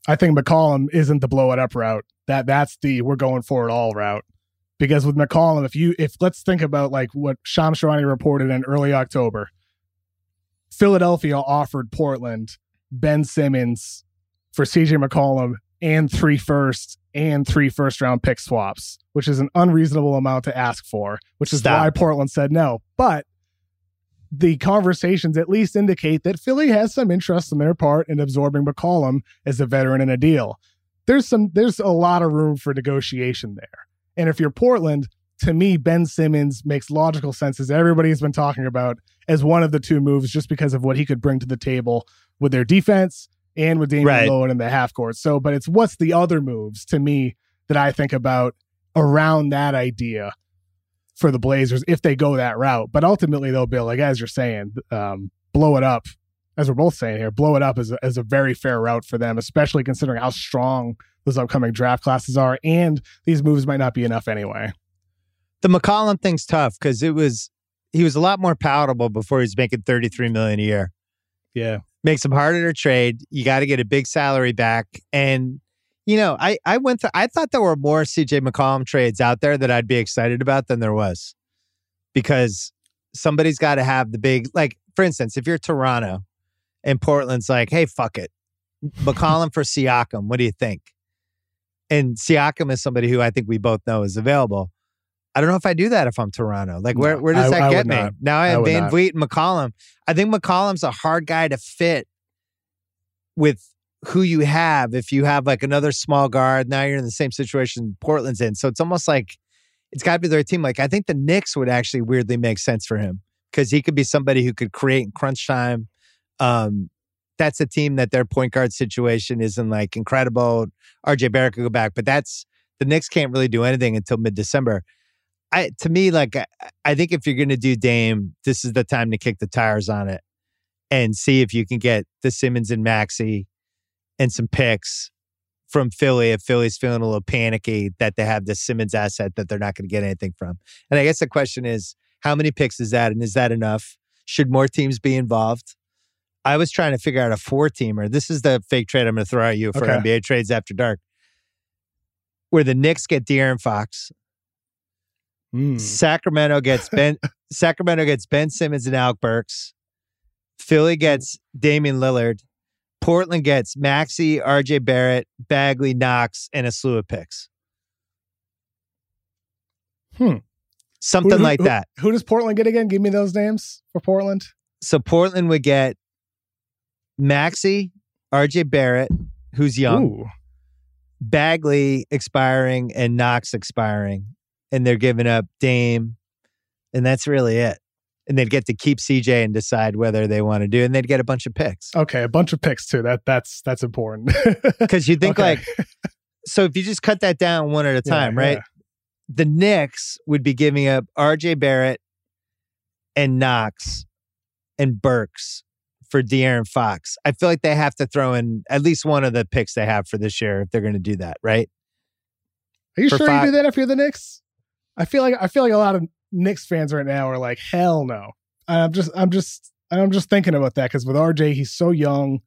I think McCollum isn't the blow it up route. That's the we're going for it all route. Because with McCollum, if let's think about like what Shams Charania reported in early October. Philadelphia offered Portland Ben Simmons for CJ McCollum and 3 firsts and 3 first-round pick swaps, which is an unreasonable amount to ask for, which is why Portland said no. But the conversations at least indicate that Philly has some interest on their part in absorbing McCollum as a veteran in a deal. There's a lot of room for negotiation there. And if you're Portland, to me, Ben Simmons makes logical sense as everybody's been talking about as one of the two moves just because of what he could bring to the table with their defense and with Damian Lillard in the half court. So, but it's what's the other moves to me that I think about around that idea for the Blazers if they go that route. But ultimately, they'll be like, as you're saying, blow it up, as we're both saying here, blow it up as a very fair route for them, especially considering how strong those upcoming draft classes are. And these moves might not be enough anyway. The McCollum thing's tough because he was a lot more palatable before he was making $33 million a year. Yeah. Makes him harder to trade. You got to get a big salary back. And, I thought there were more CJ McCollum trades out there that I'd be excited about than there was because somebody's got to have the big, like, for instance, if you're Toronto and Portland's like, hey, fuck it. McCollum for Siakam. What do you think? And Siakam is somebody who I think we both know is available. I don't know if I do that if I'm Toronto. Like, where does that get me? Not. Now I have Van Vliet and McCollum. I think McCollum's a hard guy to fit with who you have. If you have like another small guard, now you're in the same situation Portland's in. So it's almost like it's got to be their team. Like, I think the Knicks would actually weirdly make sense for him because he could be somebody who could create in crunch time. That's a team that their point guard situation isn't like incredible. RJ Barrett could go back, but that's the Knicks can't really do anything until mid-December. I think if you're going to do Dame, this is the time to kick the tires on it and see if you can get the Simmons and Maxey and some picks from Philly if Philly's feeling a little panicky that they have the Simmons asset that they're not going to get anything from. And I guess the question is, how many picks is that? And is that enough? Should more teams be involved? I was trying to figure out a four-teamer. This is the fake trade I'm going to throw at you for NBA Trades After Dark, where the Knicks get De'Aaron Fox. Sacramento gets Ben Simmons and Alec Burks. Philly gets Damian Lillard. Portland gets Maxey, RJ Barrett, Bagley, Knox, and a slew of picks. Something like that. Who does Portland get again? Give me those names for Portland. So Portland would get Maxey, RJ Barrett, who's young, Bagley expiring, and Knox expiring. And they're giving up Dame, and that's really it. And they'd get to keep CJ and decide whether they want to do, and they'd get a bunch of picks. Okay, a bunch of picks too. That's important. Because you think so if you just cut that down one at a time, right? Yeah. The Knicks would be giving up RJ Barrett and Knox and Burks for De'Aaron Fox. I feel like they have to throw in at least one of the picks they have for this year if they're going to do that, right? Are you sure you do that if you're the Knicks? I feel like a lot of Knicks fans right now are like, hell no. I'm just thinking about that because with RJ, he's so young.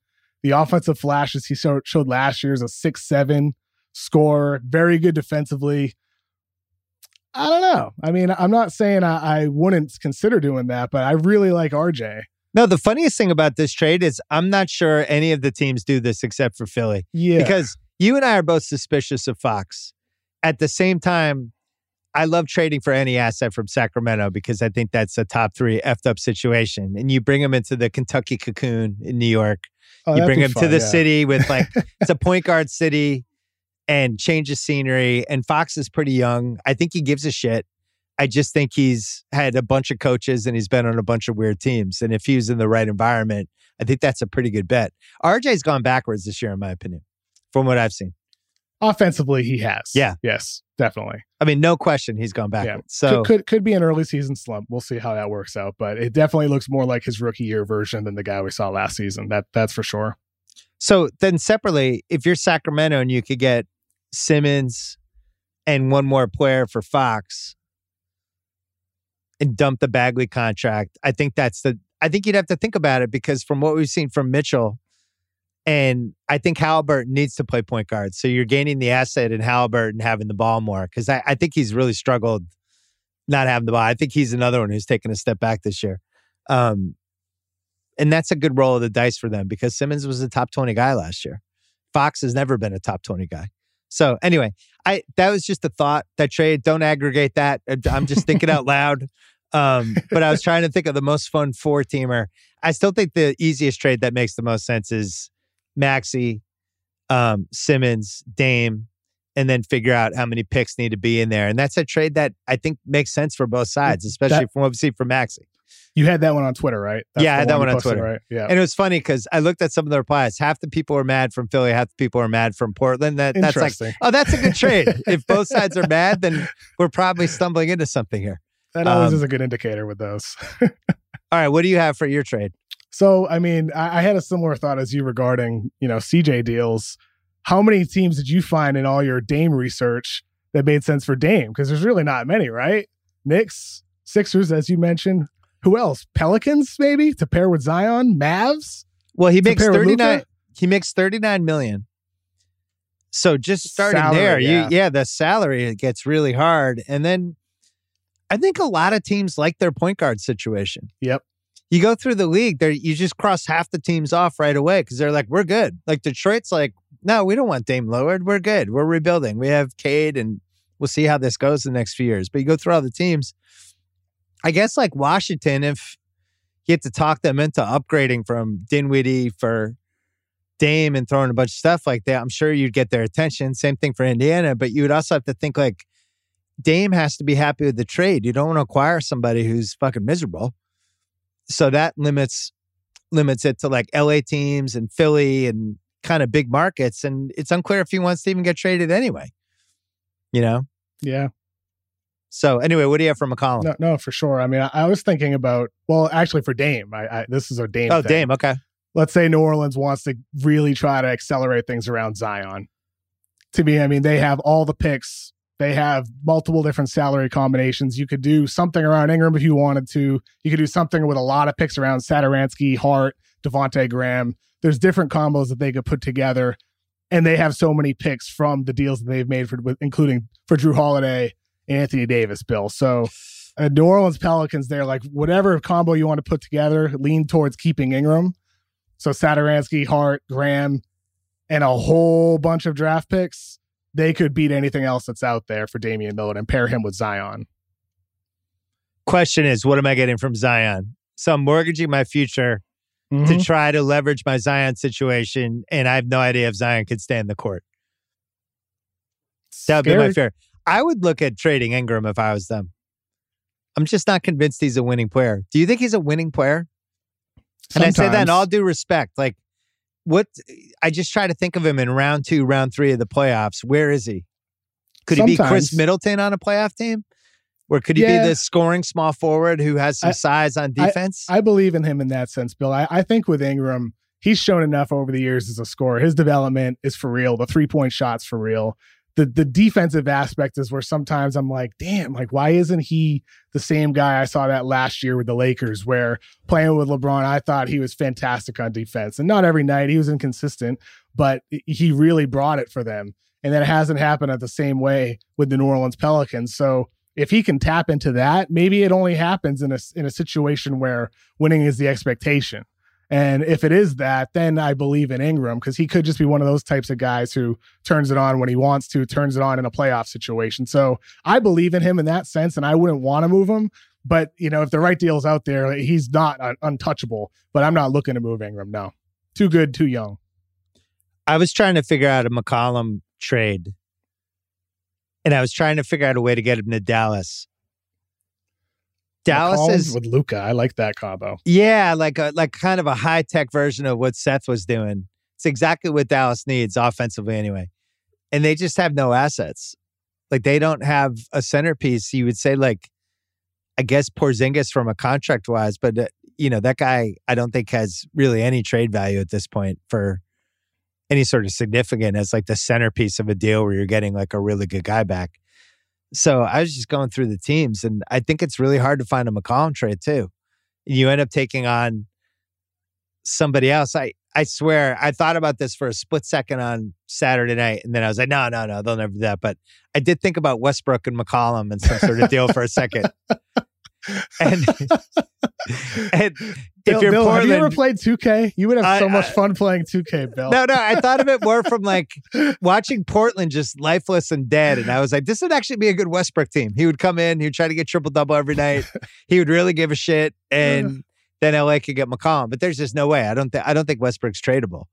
The offensive flashes he showed last year is a 6'7" scorer, very good defensively. I don't know. I mean, I'm not saying I wouldn't consider doing that, but I really like RJ. No, the funniest thing about this trade is I'm not sure any of the teams do this except for Philly. Yeah, because you and I are both suspicious of Fox. At the same time, I love trading for any asset from Sacramento because I think that's a top three effed up situation. And you bring them into the Kentucky cocoon in New York. Oh, you bring them to the city with like, it's a point guard city and change of scenery. And Fox is pretty young. I think he gives a shit. I just think he's had a bunch of coaches and he's been on a bunch of weird teams. And if he was in the right environment, I think that's a pretty good bet. RJ's gone backwards this year, in my opinion, from what I've seen. Offensively, he has. Yeah. Yes, definitely. I mean, no question he's gone back. Yeah. So could be an early season slump. We'll see how that works out. But it definitely looks more like his rookie year version than the guy we saw last season. That's for sure. So then separately, if you're Sacramento and you could get Simmons and one more player for Fox and dump the Bagley contract, I think you'd have to think about it because from what we've seen from Mitchell, and I think Halliburton needs to play point guard. So you're gaining the asset in Halliburton having the ball more because I think he's really struggled not having the ball. I think he's another one who's taken a step back this year. And that's a good roll of the dice for them because Simmons was a top 20 guy last year. Fox has never been a top 20 guy. So anyway, that was just a thought, that trade. Don't aggregate that. I'm just thinking out loud. But I was trying to think of the most fun four-teamer. I still think the easiest trade that makes the most sense is Maxey, Simmons, Dame, and then figure out how many picks need to be in there. And that's a trade that I think makes sense for both sides, especially from what we see for Maxey. You had that one on Twitter, right? Yeah, I had that one on Twitter. Right? Yeah. And it was funny because I looked at some of the replies. Half the people were mad from Philly, half the people are mad from Portland. That's like, oh, that's a good trade. If both sides are mad, then we're probably stumbling into something here. That always is a good indicator with those. All right, what do you have for your trade? So, I mean, I had a similar thought as you regarding, CJ deals. How many teams did you find in all your Dame research that made sense for Dame? Because there's really not many, right? Knicks, Sixers, as you mentioned. Who else? Pelicans, maybe, to pair with Zion? Mavs? Well, he makes $39 million. So just starting salary, there, the salary gets really hard. And then I think a lot of teams like their point guard situation. Yep. You go through the league, you just cross half the teams off right away because they're like, we're good. Like Detroit's like, no, we don't want Dame Lillard. We're good. We're rebuilding. We have Cade and we'll see how this goes the next few years. But you go through all the teams. I guess like Washington, if you have to talk them into upgrading from Dinwiddie for Dame and throwing a bunch of stuff like that, I'm sure you'd get their attention. Same thing for Indiana. But you would also have to think like, Dame has to be happy with the trade. You don't want to acquire somebody who's fucking miserable. So that limits it to like LA teams and Philly and kind of big markets. And it's unclear if he wants to even get traded anyway, you know? Yeah. So anyway, what do you have from McCollum? No, for sure. I mean, I was thinking about, well, actually for Dame, this is a Dame thing. Dame. Okay. Let's say New Orleans wants to really try to accelerate things around Zion. To me, I mean, they have all the picks. They have multiple different salary combinations. You could do something around Ingram if you wanted to. You could do something with a lot of picks around Satoransky, Hart, Devontae Graham. There's different combos that they could put together. And they have so many picks from the deals that they've made, including for Drew Holiday and Anthony Davis, Bill. So New Orleans Pelicans, they're like, whatever combo you want to put together, lean towards keeping Ingram. So Satoransky, Hart, Graham, and a whole bunch of draft picks, they could beat anything else that's out there for Damian Lillard and pair him with Zion. Question is, what am I getting from Zion? So I'm mortgaging my future to try to leverage my Zion situation, and I have no idea if Zion could stay in the court. That would be my fear. I would look at trading Ingram if I was them. I'm just not convinced he's a winning player. Do you think he's a winning player? Sometimes. And I say that in all due respect. Like, what? I just try to think of him in round two, round three of the playoffs. Where is he? Could he be Chris Middleton on a playoff team? Or could he be the scoring small forward who has some size on defense? I believe in him in that sense, Bill. I think with Ingram, he's shown enough over the years as a scorer. His development is for real. The three-point shot's for real. The defensive aspect is where sometimes I'm like, damn, like, why isn't he the same guy I saw that last year with the Lakers, where playing with LeBron, I thought he was fantastic on defense. And not every night, he was inconsistent, but he really brought it for them. And that hasn't happened at the same way with the New Orleans Pelicans. So if he can tap into that, maybe it only happens in a situation where winning is the expectation. And if it is that, then I believe in Ingram, because he could just be one of those types of guys who turns it on when he wants to, turns it on in a playoff situation. So I believe in him in that sense, and I wouldn't want to move him. But, you know, if the right deal's out there, he's not untouchable. But I'm not looking to move Ingram, no. Too good, too young. I was trying to figure out a McCollum trade, and I was trying to figure out a way to get him to Dallas. Dallas is with Luka. I like that combo. Yeah, like kind of a high tech version of what Seth was doing. It's exactly what Dallas needs offensively, anyway. And they just have no assets. Like, they don't have a centerpiece. You would say, like, I guess Porzingis from a contract wise, but you know, that guy I don't think has really any trade value at this point for any sort of significant as like the centerpiece of a deal where you're getting like a really good guy back. So I was just going through the teams, and I think it's really hard to find a McCollum trade too. You end up taking on somebody else. I swear, I thought about this for a split second on Saturday night, and then I was like, no, they'll never do that. But I did think about Westbrook and McCollum and some sort of deal for a second. And if you're Bill, Portland, have you ever played 2K? You would have so much fun playing 2K, Bill. No, I thought of it more from like watching Portland just lifeless and dead, and I was like, this would actually be a good Westbrook team. He would come in, he would try to get triple-double every night. He would really give a shit, and then LA could get McCollum. But there's just no way. I don't think Westbrook's tradable.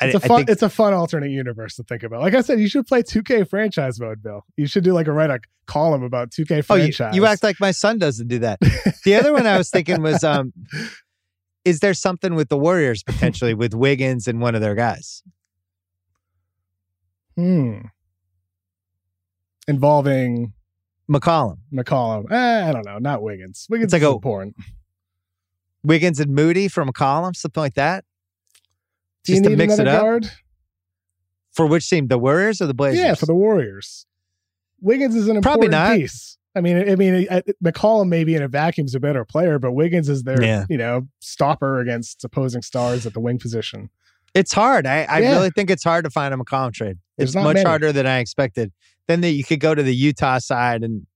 It's a fun alternate universe to think about. Like I said, you should play 2K franchise mode, Bill. You should do like write a column about 2K franchise. You act like my son doesn't do that. The other one I was thinking was, is there something with the Warriors potentially with Wiggins and one of their guys? Involving McCollum. I don't know. Not Wiggins. Wiggins is important. Wiggins and Moody for McCollum, something like that. Just to mix it up. Guard? For which team? The Warriors or the Blazers? Yeah, for the Warriors. Wiggins is an probably important piece. I mean, McCollum maybe in a vacuum is a better player, but Wiggins is their, stopper against opposing stars at the wing position. It's hard. I really think it's hard to find a McCollum trade. It's much harder than I expected. Then you could go to the Utah side and,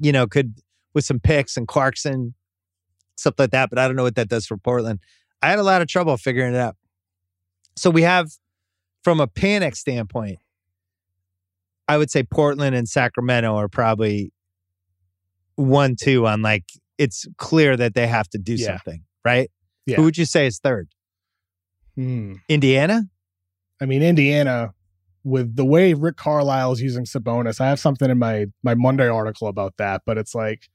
you know, could with some picks and Clarkson, stuff like that. But I don't know what that does for Portland. I had a lot of trouble figuring it out. So we have, from a panic standpoint, I would say Portland and Sacramento are probably 1-2 on like, it's clear that they have to do something, right? Yeah. Who would you say is third? Indiana? I mean, Indiana with the way Rick Carlisle is using Sabonis. I have something in my Monday article about that, but it's like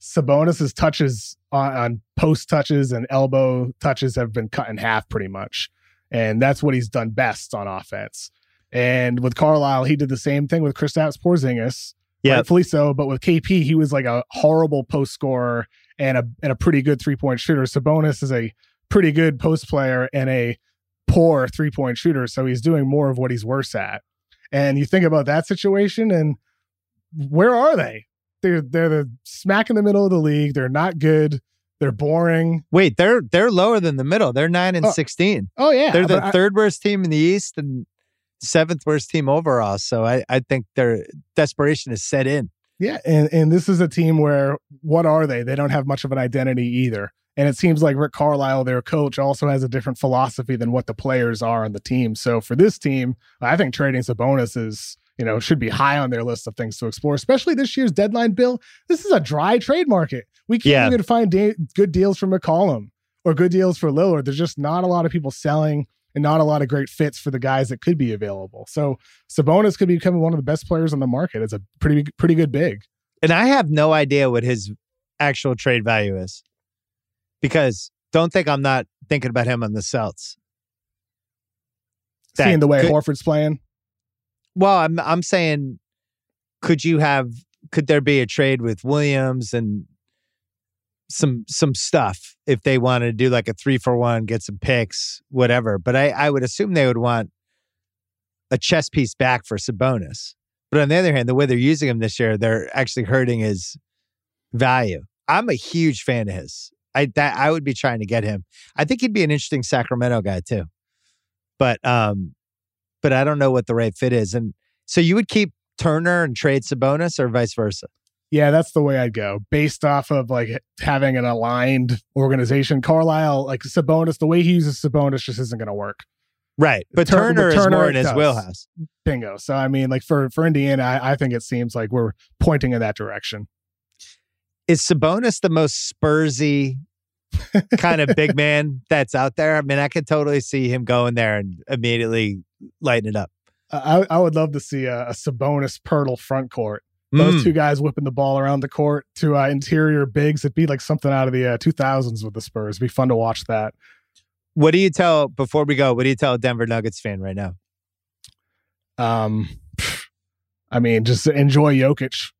Sabonis's touches on post touches and elbow touches have been cut in half pretty much. And that's what he's done best on offense. And with Carlisle, he did the same thing with Kristaps Porzingis. Yeah, rightfully so. But with KP, he was like a horrible post scorer and a pretty good 3-point shooter. Sabonis is a pretty good post player and a poor 3-point shooter. So he's doing more of what he's worse at. And you think about that situation, and where are they? They're the smack in the middle of the league. They're not good. They're boring. Wait, they're lower than the middle. They're 9 and 16. Oh yeah, they're the third worst team in the East and 7th worst team overall. So I think their desperation is set in. Yeah, and this is a team where, what are they? They don't have much of an identity either. And it seems like Rick Carlisle, their coach, also has a different philosophy than what the players are on the team. So for this team, I think trading Sabonis is, should be high on their list of things to explore, especially this year's deadline, Bill. This is a dry trade market. We can't even find good deals for McCollum or good deals for Lillard. There's just not a lot of people selling and not a lot of great fits for the guys that could be available. So Sabonis could be becoming one of the best players on the market. It's a pretty good big. And I have no idea what his actual trade value is, because don't think I'm not thinking about him on the Celts. Seeing the way Horford's playing? Well, I'm saying, could there be a trade with Williams and some stuff if they wanted to do like a 3-for-1, get some picks, whatever. But I would assume they would want a chess piece back for Sabonis. But on the other hand, the way they're using him this year, they're actually hurting his value. I'm a huge fan of his. I would be trying to get him. I think he'd be an interesting Sacramento guy too, but I don't know what the right fit is. And so you would keep Turner and trade Sabonis, or vice versa? Yeah, that's the way I'd go, based off of like having an aligned organization. Carlisle, like Sabonis, the way he uses Sabonis just isn't going to work. Right, but Turner is more in his wheelhouse. Bingo. So I mean, like for Indiana, I think it seems like we're pointing in that direction. Is Sabonis the most Spursy kind of big man that's out there? I mean, I could totally see him going there and immediately lighting it up. I would love to see a Sabonis Pirtle front court. Those two guys whipping the ball around the court to interior bigs. It'd be like something out of the 2000s with the Spurs. It'd be fun to watch that. What do you tell a Denver Nuggets fan right now? I mean, just enjoy Jokic.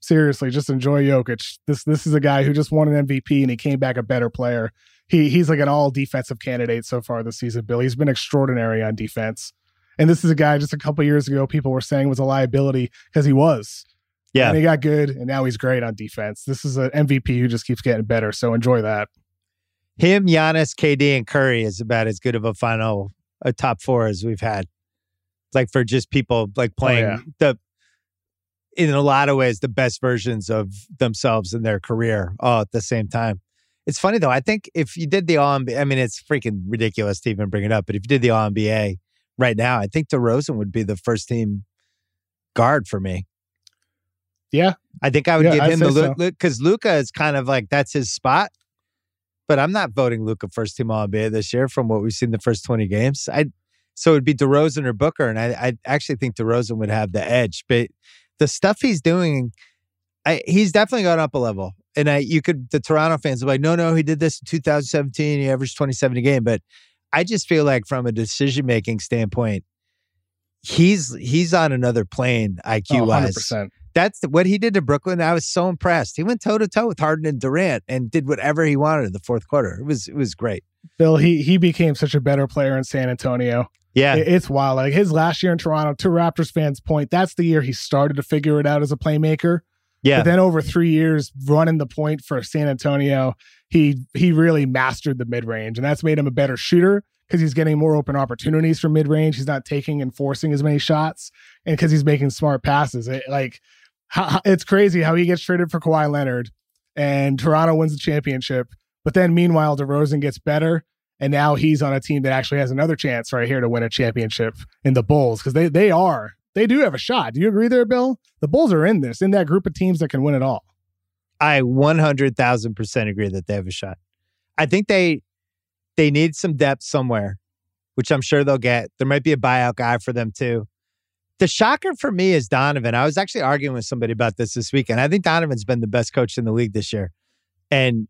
Seriously, just enjoy Jokic. This is a guy who just won an MVP and he came back a better player. He's like an all defensive candidate so far this season, Bill. He's been extraordinary on defense. And this is a guy just a couple years ago people were saying was a liability, because he was. Yeah. And he got good and now he's great on defense. This is an MVP who just keeps getting better. So enjoy that. Him, Giannis, KD, and Curry is about as good of a top four as we've had. Like for just people like playing in a lot of ways, the best versions of themselves in their career all at the same time. It's funny though. I think if you did the All-NBA, I mean, it's freaking ridiculous to even bring it up, but if you did the All-NBA right now, I think DeRozan would be the first team guard for me. Yeah. I think I would give him because Luka is kind of like, that's his spot, but I'm not voting Luka first team All-NBA this year from what we've seen the first 20 games. So it'd be DeRozan or Booker. And I actually think DeRozan would have the edge, but the stuff he's doing, he's definitely gone up a level. And the Toronto fans are like, no, he did this in 2017. He averaged 27 a game. But I just feel like from a decision-making standpoint, he's on another plane IQ-wise. 100%. That's what he did to Brooklyn. I was so impressed. He went toe-to-toe with Harden and Durant and did whatever he wanted in the fourth quarter. It was great. Bill, he became such a better player in San Antonio. Yeah. It's wild. Like his last year in Toronto, to Raptors fans' point, that's the year he started to figure it out as a playmaker. Yeah. But then over 3 years running the point for San Antonio, he really mastered the mid-range, and that's made him a better shooter because he's getting more open opportunities from mid-range. He's not taking and forcing as many shots, and because he's making smart passes. It's crazy how he gets traded for Kawhi Leonard and Toronto wins the championship. But then meanwhile, DeRozan gets better. And now he's on a team that actually has another chance right here to win a championship in the Bulls, because they do have a shot. Do you agree there, Bill? The Bulls are in that group of teams that can win it all. I 100,000% agree that they have a shot. I think they need some depth somewhere. which I'm sure they'll get. There might be a buyout guy for them too. The shocker for me is Donovan. I was actually arguing with somebody about this weekend. I think Donovan's been the best coach in the league this year. And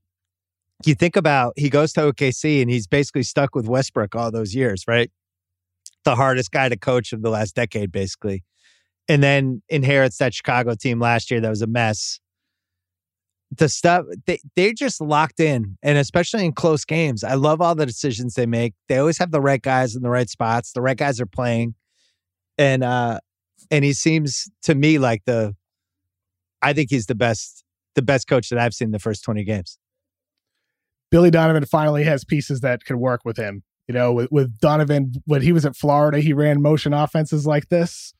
you think about, he goes to OKC and he's basically stuck with Westbrook all those years, right? The hardest guy to coach of the last decade, basically. And then inherits that Chicago team last year that was a mess. The stuff, they're just locked in. And especially in close games, I love all the decisions they make. They always have the right guys in the right spots. The right guys are playing. And he seems to me like I think he's the best coach that I've seen in the first 20 games. Billy Donovan finally has pieces that can work with him. You know, with Donovan, when he was at Florida, he ran motion offenses like this.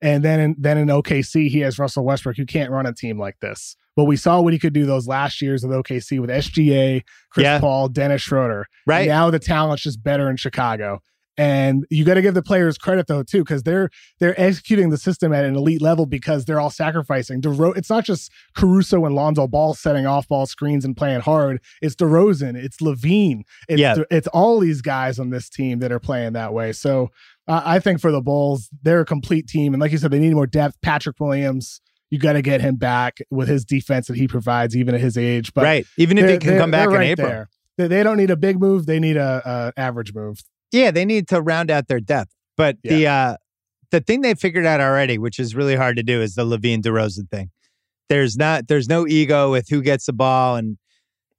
And then in OKC, he has Russell Westbrook, who can't run a team like this. But we saw what he could do those last years with OKC with SGA, Chris Paul, Dennis Schroeder. Right. Now the talent's just better in Chicago. And you got to give the players credit, though, too, because they're executing the system at an elite level because they're all sacrificing. It's not just Caruso and Lonzo Ball setting off-ball screens and playing hard. It's DeRozan. It's Levine. It's all these guys on this team that are playing that way. So I think for the Bulls, they're a complete team. And like you said, they need more depth. Patrick Williams, you got to get him back with his defense that he provides, even at his age. But right. Even if he can come back in April. There. They don't need a big move. They need an average move. Yeah, they need to round out their depth. But the thing they figured out already, which is really hard to do, is the Levine DeRozan thing. There's no ego with who gets the ball, and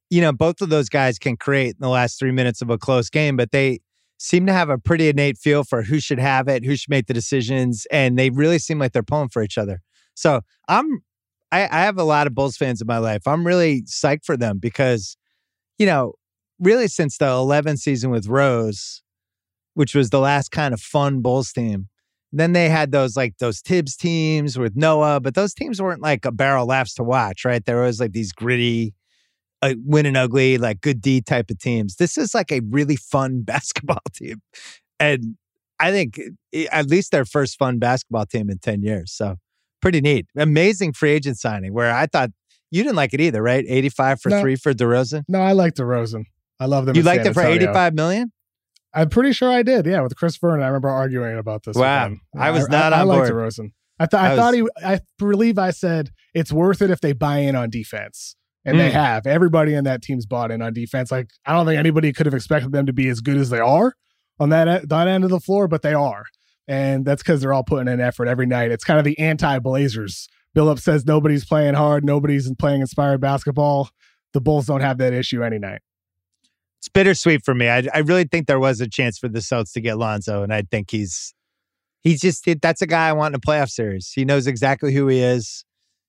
you know both of those guys can create in the last 3 minutes of a close game. But they seem to have a pretty innate feel for who should have it, who should make the decisions, and they really seem like they're pulling for each other. So I have a lot of Bulls fans in my life. I'm really psyched for them because you know really since the 11th season with Rose, which was the last kind of fun Bulls team. Then they had those Tibbs teams with Noah, but those teams weren't like a barrel laughs to watch, right? There was like these gritty, win and ugly, like good D type of teams. This is like a really fun basketball team. And I think at least their first fun basketball team in 10 years. So pretty neat. Amazing free agent signing where I thought you didn't like it either, right? 85 for three for DeRozan. No, I like DeRozan. I love them. You liked it for $85 million? I'm pretty sure I did. Yeah, with Chris Vernon, I remember arguing about this. Wow, I was not on board. I liked DeRozan. I believe I said it's worth it if they buy in on defense, and they have. Everybody in that team's bought in on defense. Like I don't think anybody could have expected them to be as good as they are on that end of the floor, but they are, and that's because they're all putting in effort every night. It's kind of the anti-Blazers. Billups says nobody's playing hard, nobody's playing inspired basketball. The Bulls don't have that issue any night. It's bittersweet for me. I really think there was a chance for the Celtics to get Lonzo, and I think that's a guy I want in a playoff series. He knows exactly who he is.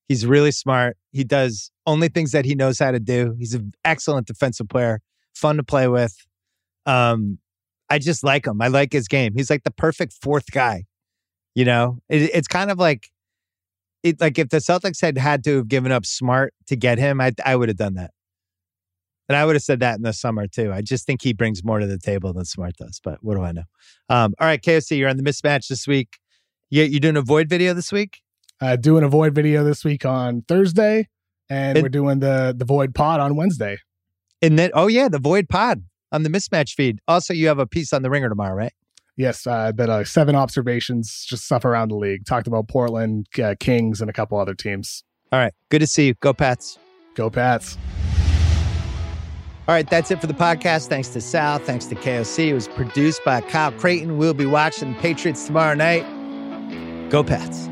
He's really smart. He does only things that he knows how to do. He's an excellent defensive player, fun to play with. I just like him. I like his game. He's like the perfect fourth guy. You know, it's kind of like if the Celtics had to have given up Smart to get him, I would have done that. And I would have said that in the summer, too. I just think he brings more to the table than Smart does, but what do I know? All right, KOC, you're on the mismatch this week. You're doing a void video this week? Doing a void video this week on Thursday, and we're doing the void pod on Wednesday. And then, the void pod on the mismatch feed. Also, you have a piece on the Ringer tomorrow, right? Yes, seven observations, just stuff around the league. Talked about Portland, Kings, and a couple other teams. All right, good to see you. Go Pats. Go Pats. All right, that's it for the podcast. Thanks to Sal. Thanks to KOC. It was produced by Kyle Creighton. We'll be watching the Patriots tomorrow night. Go Pats.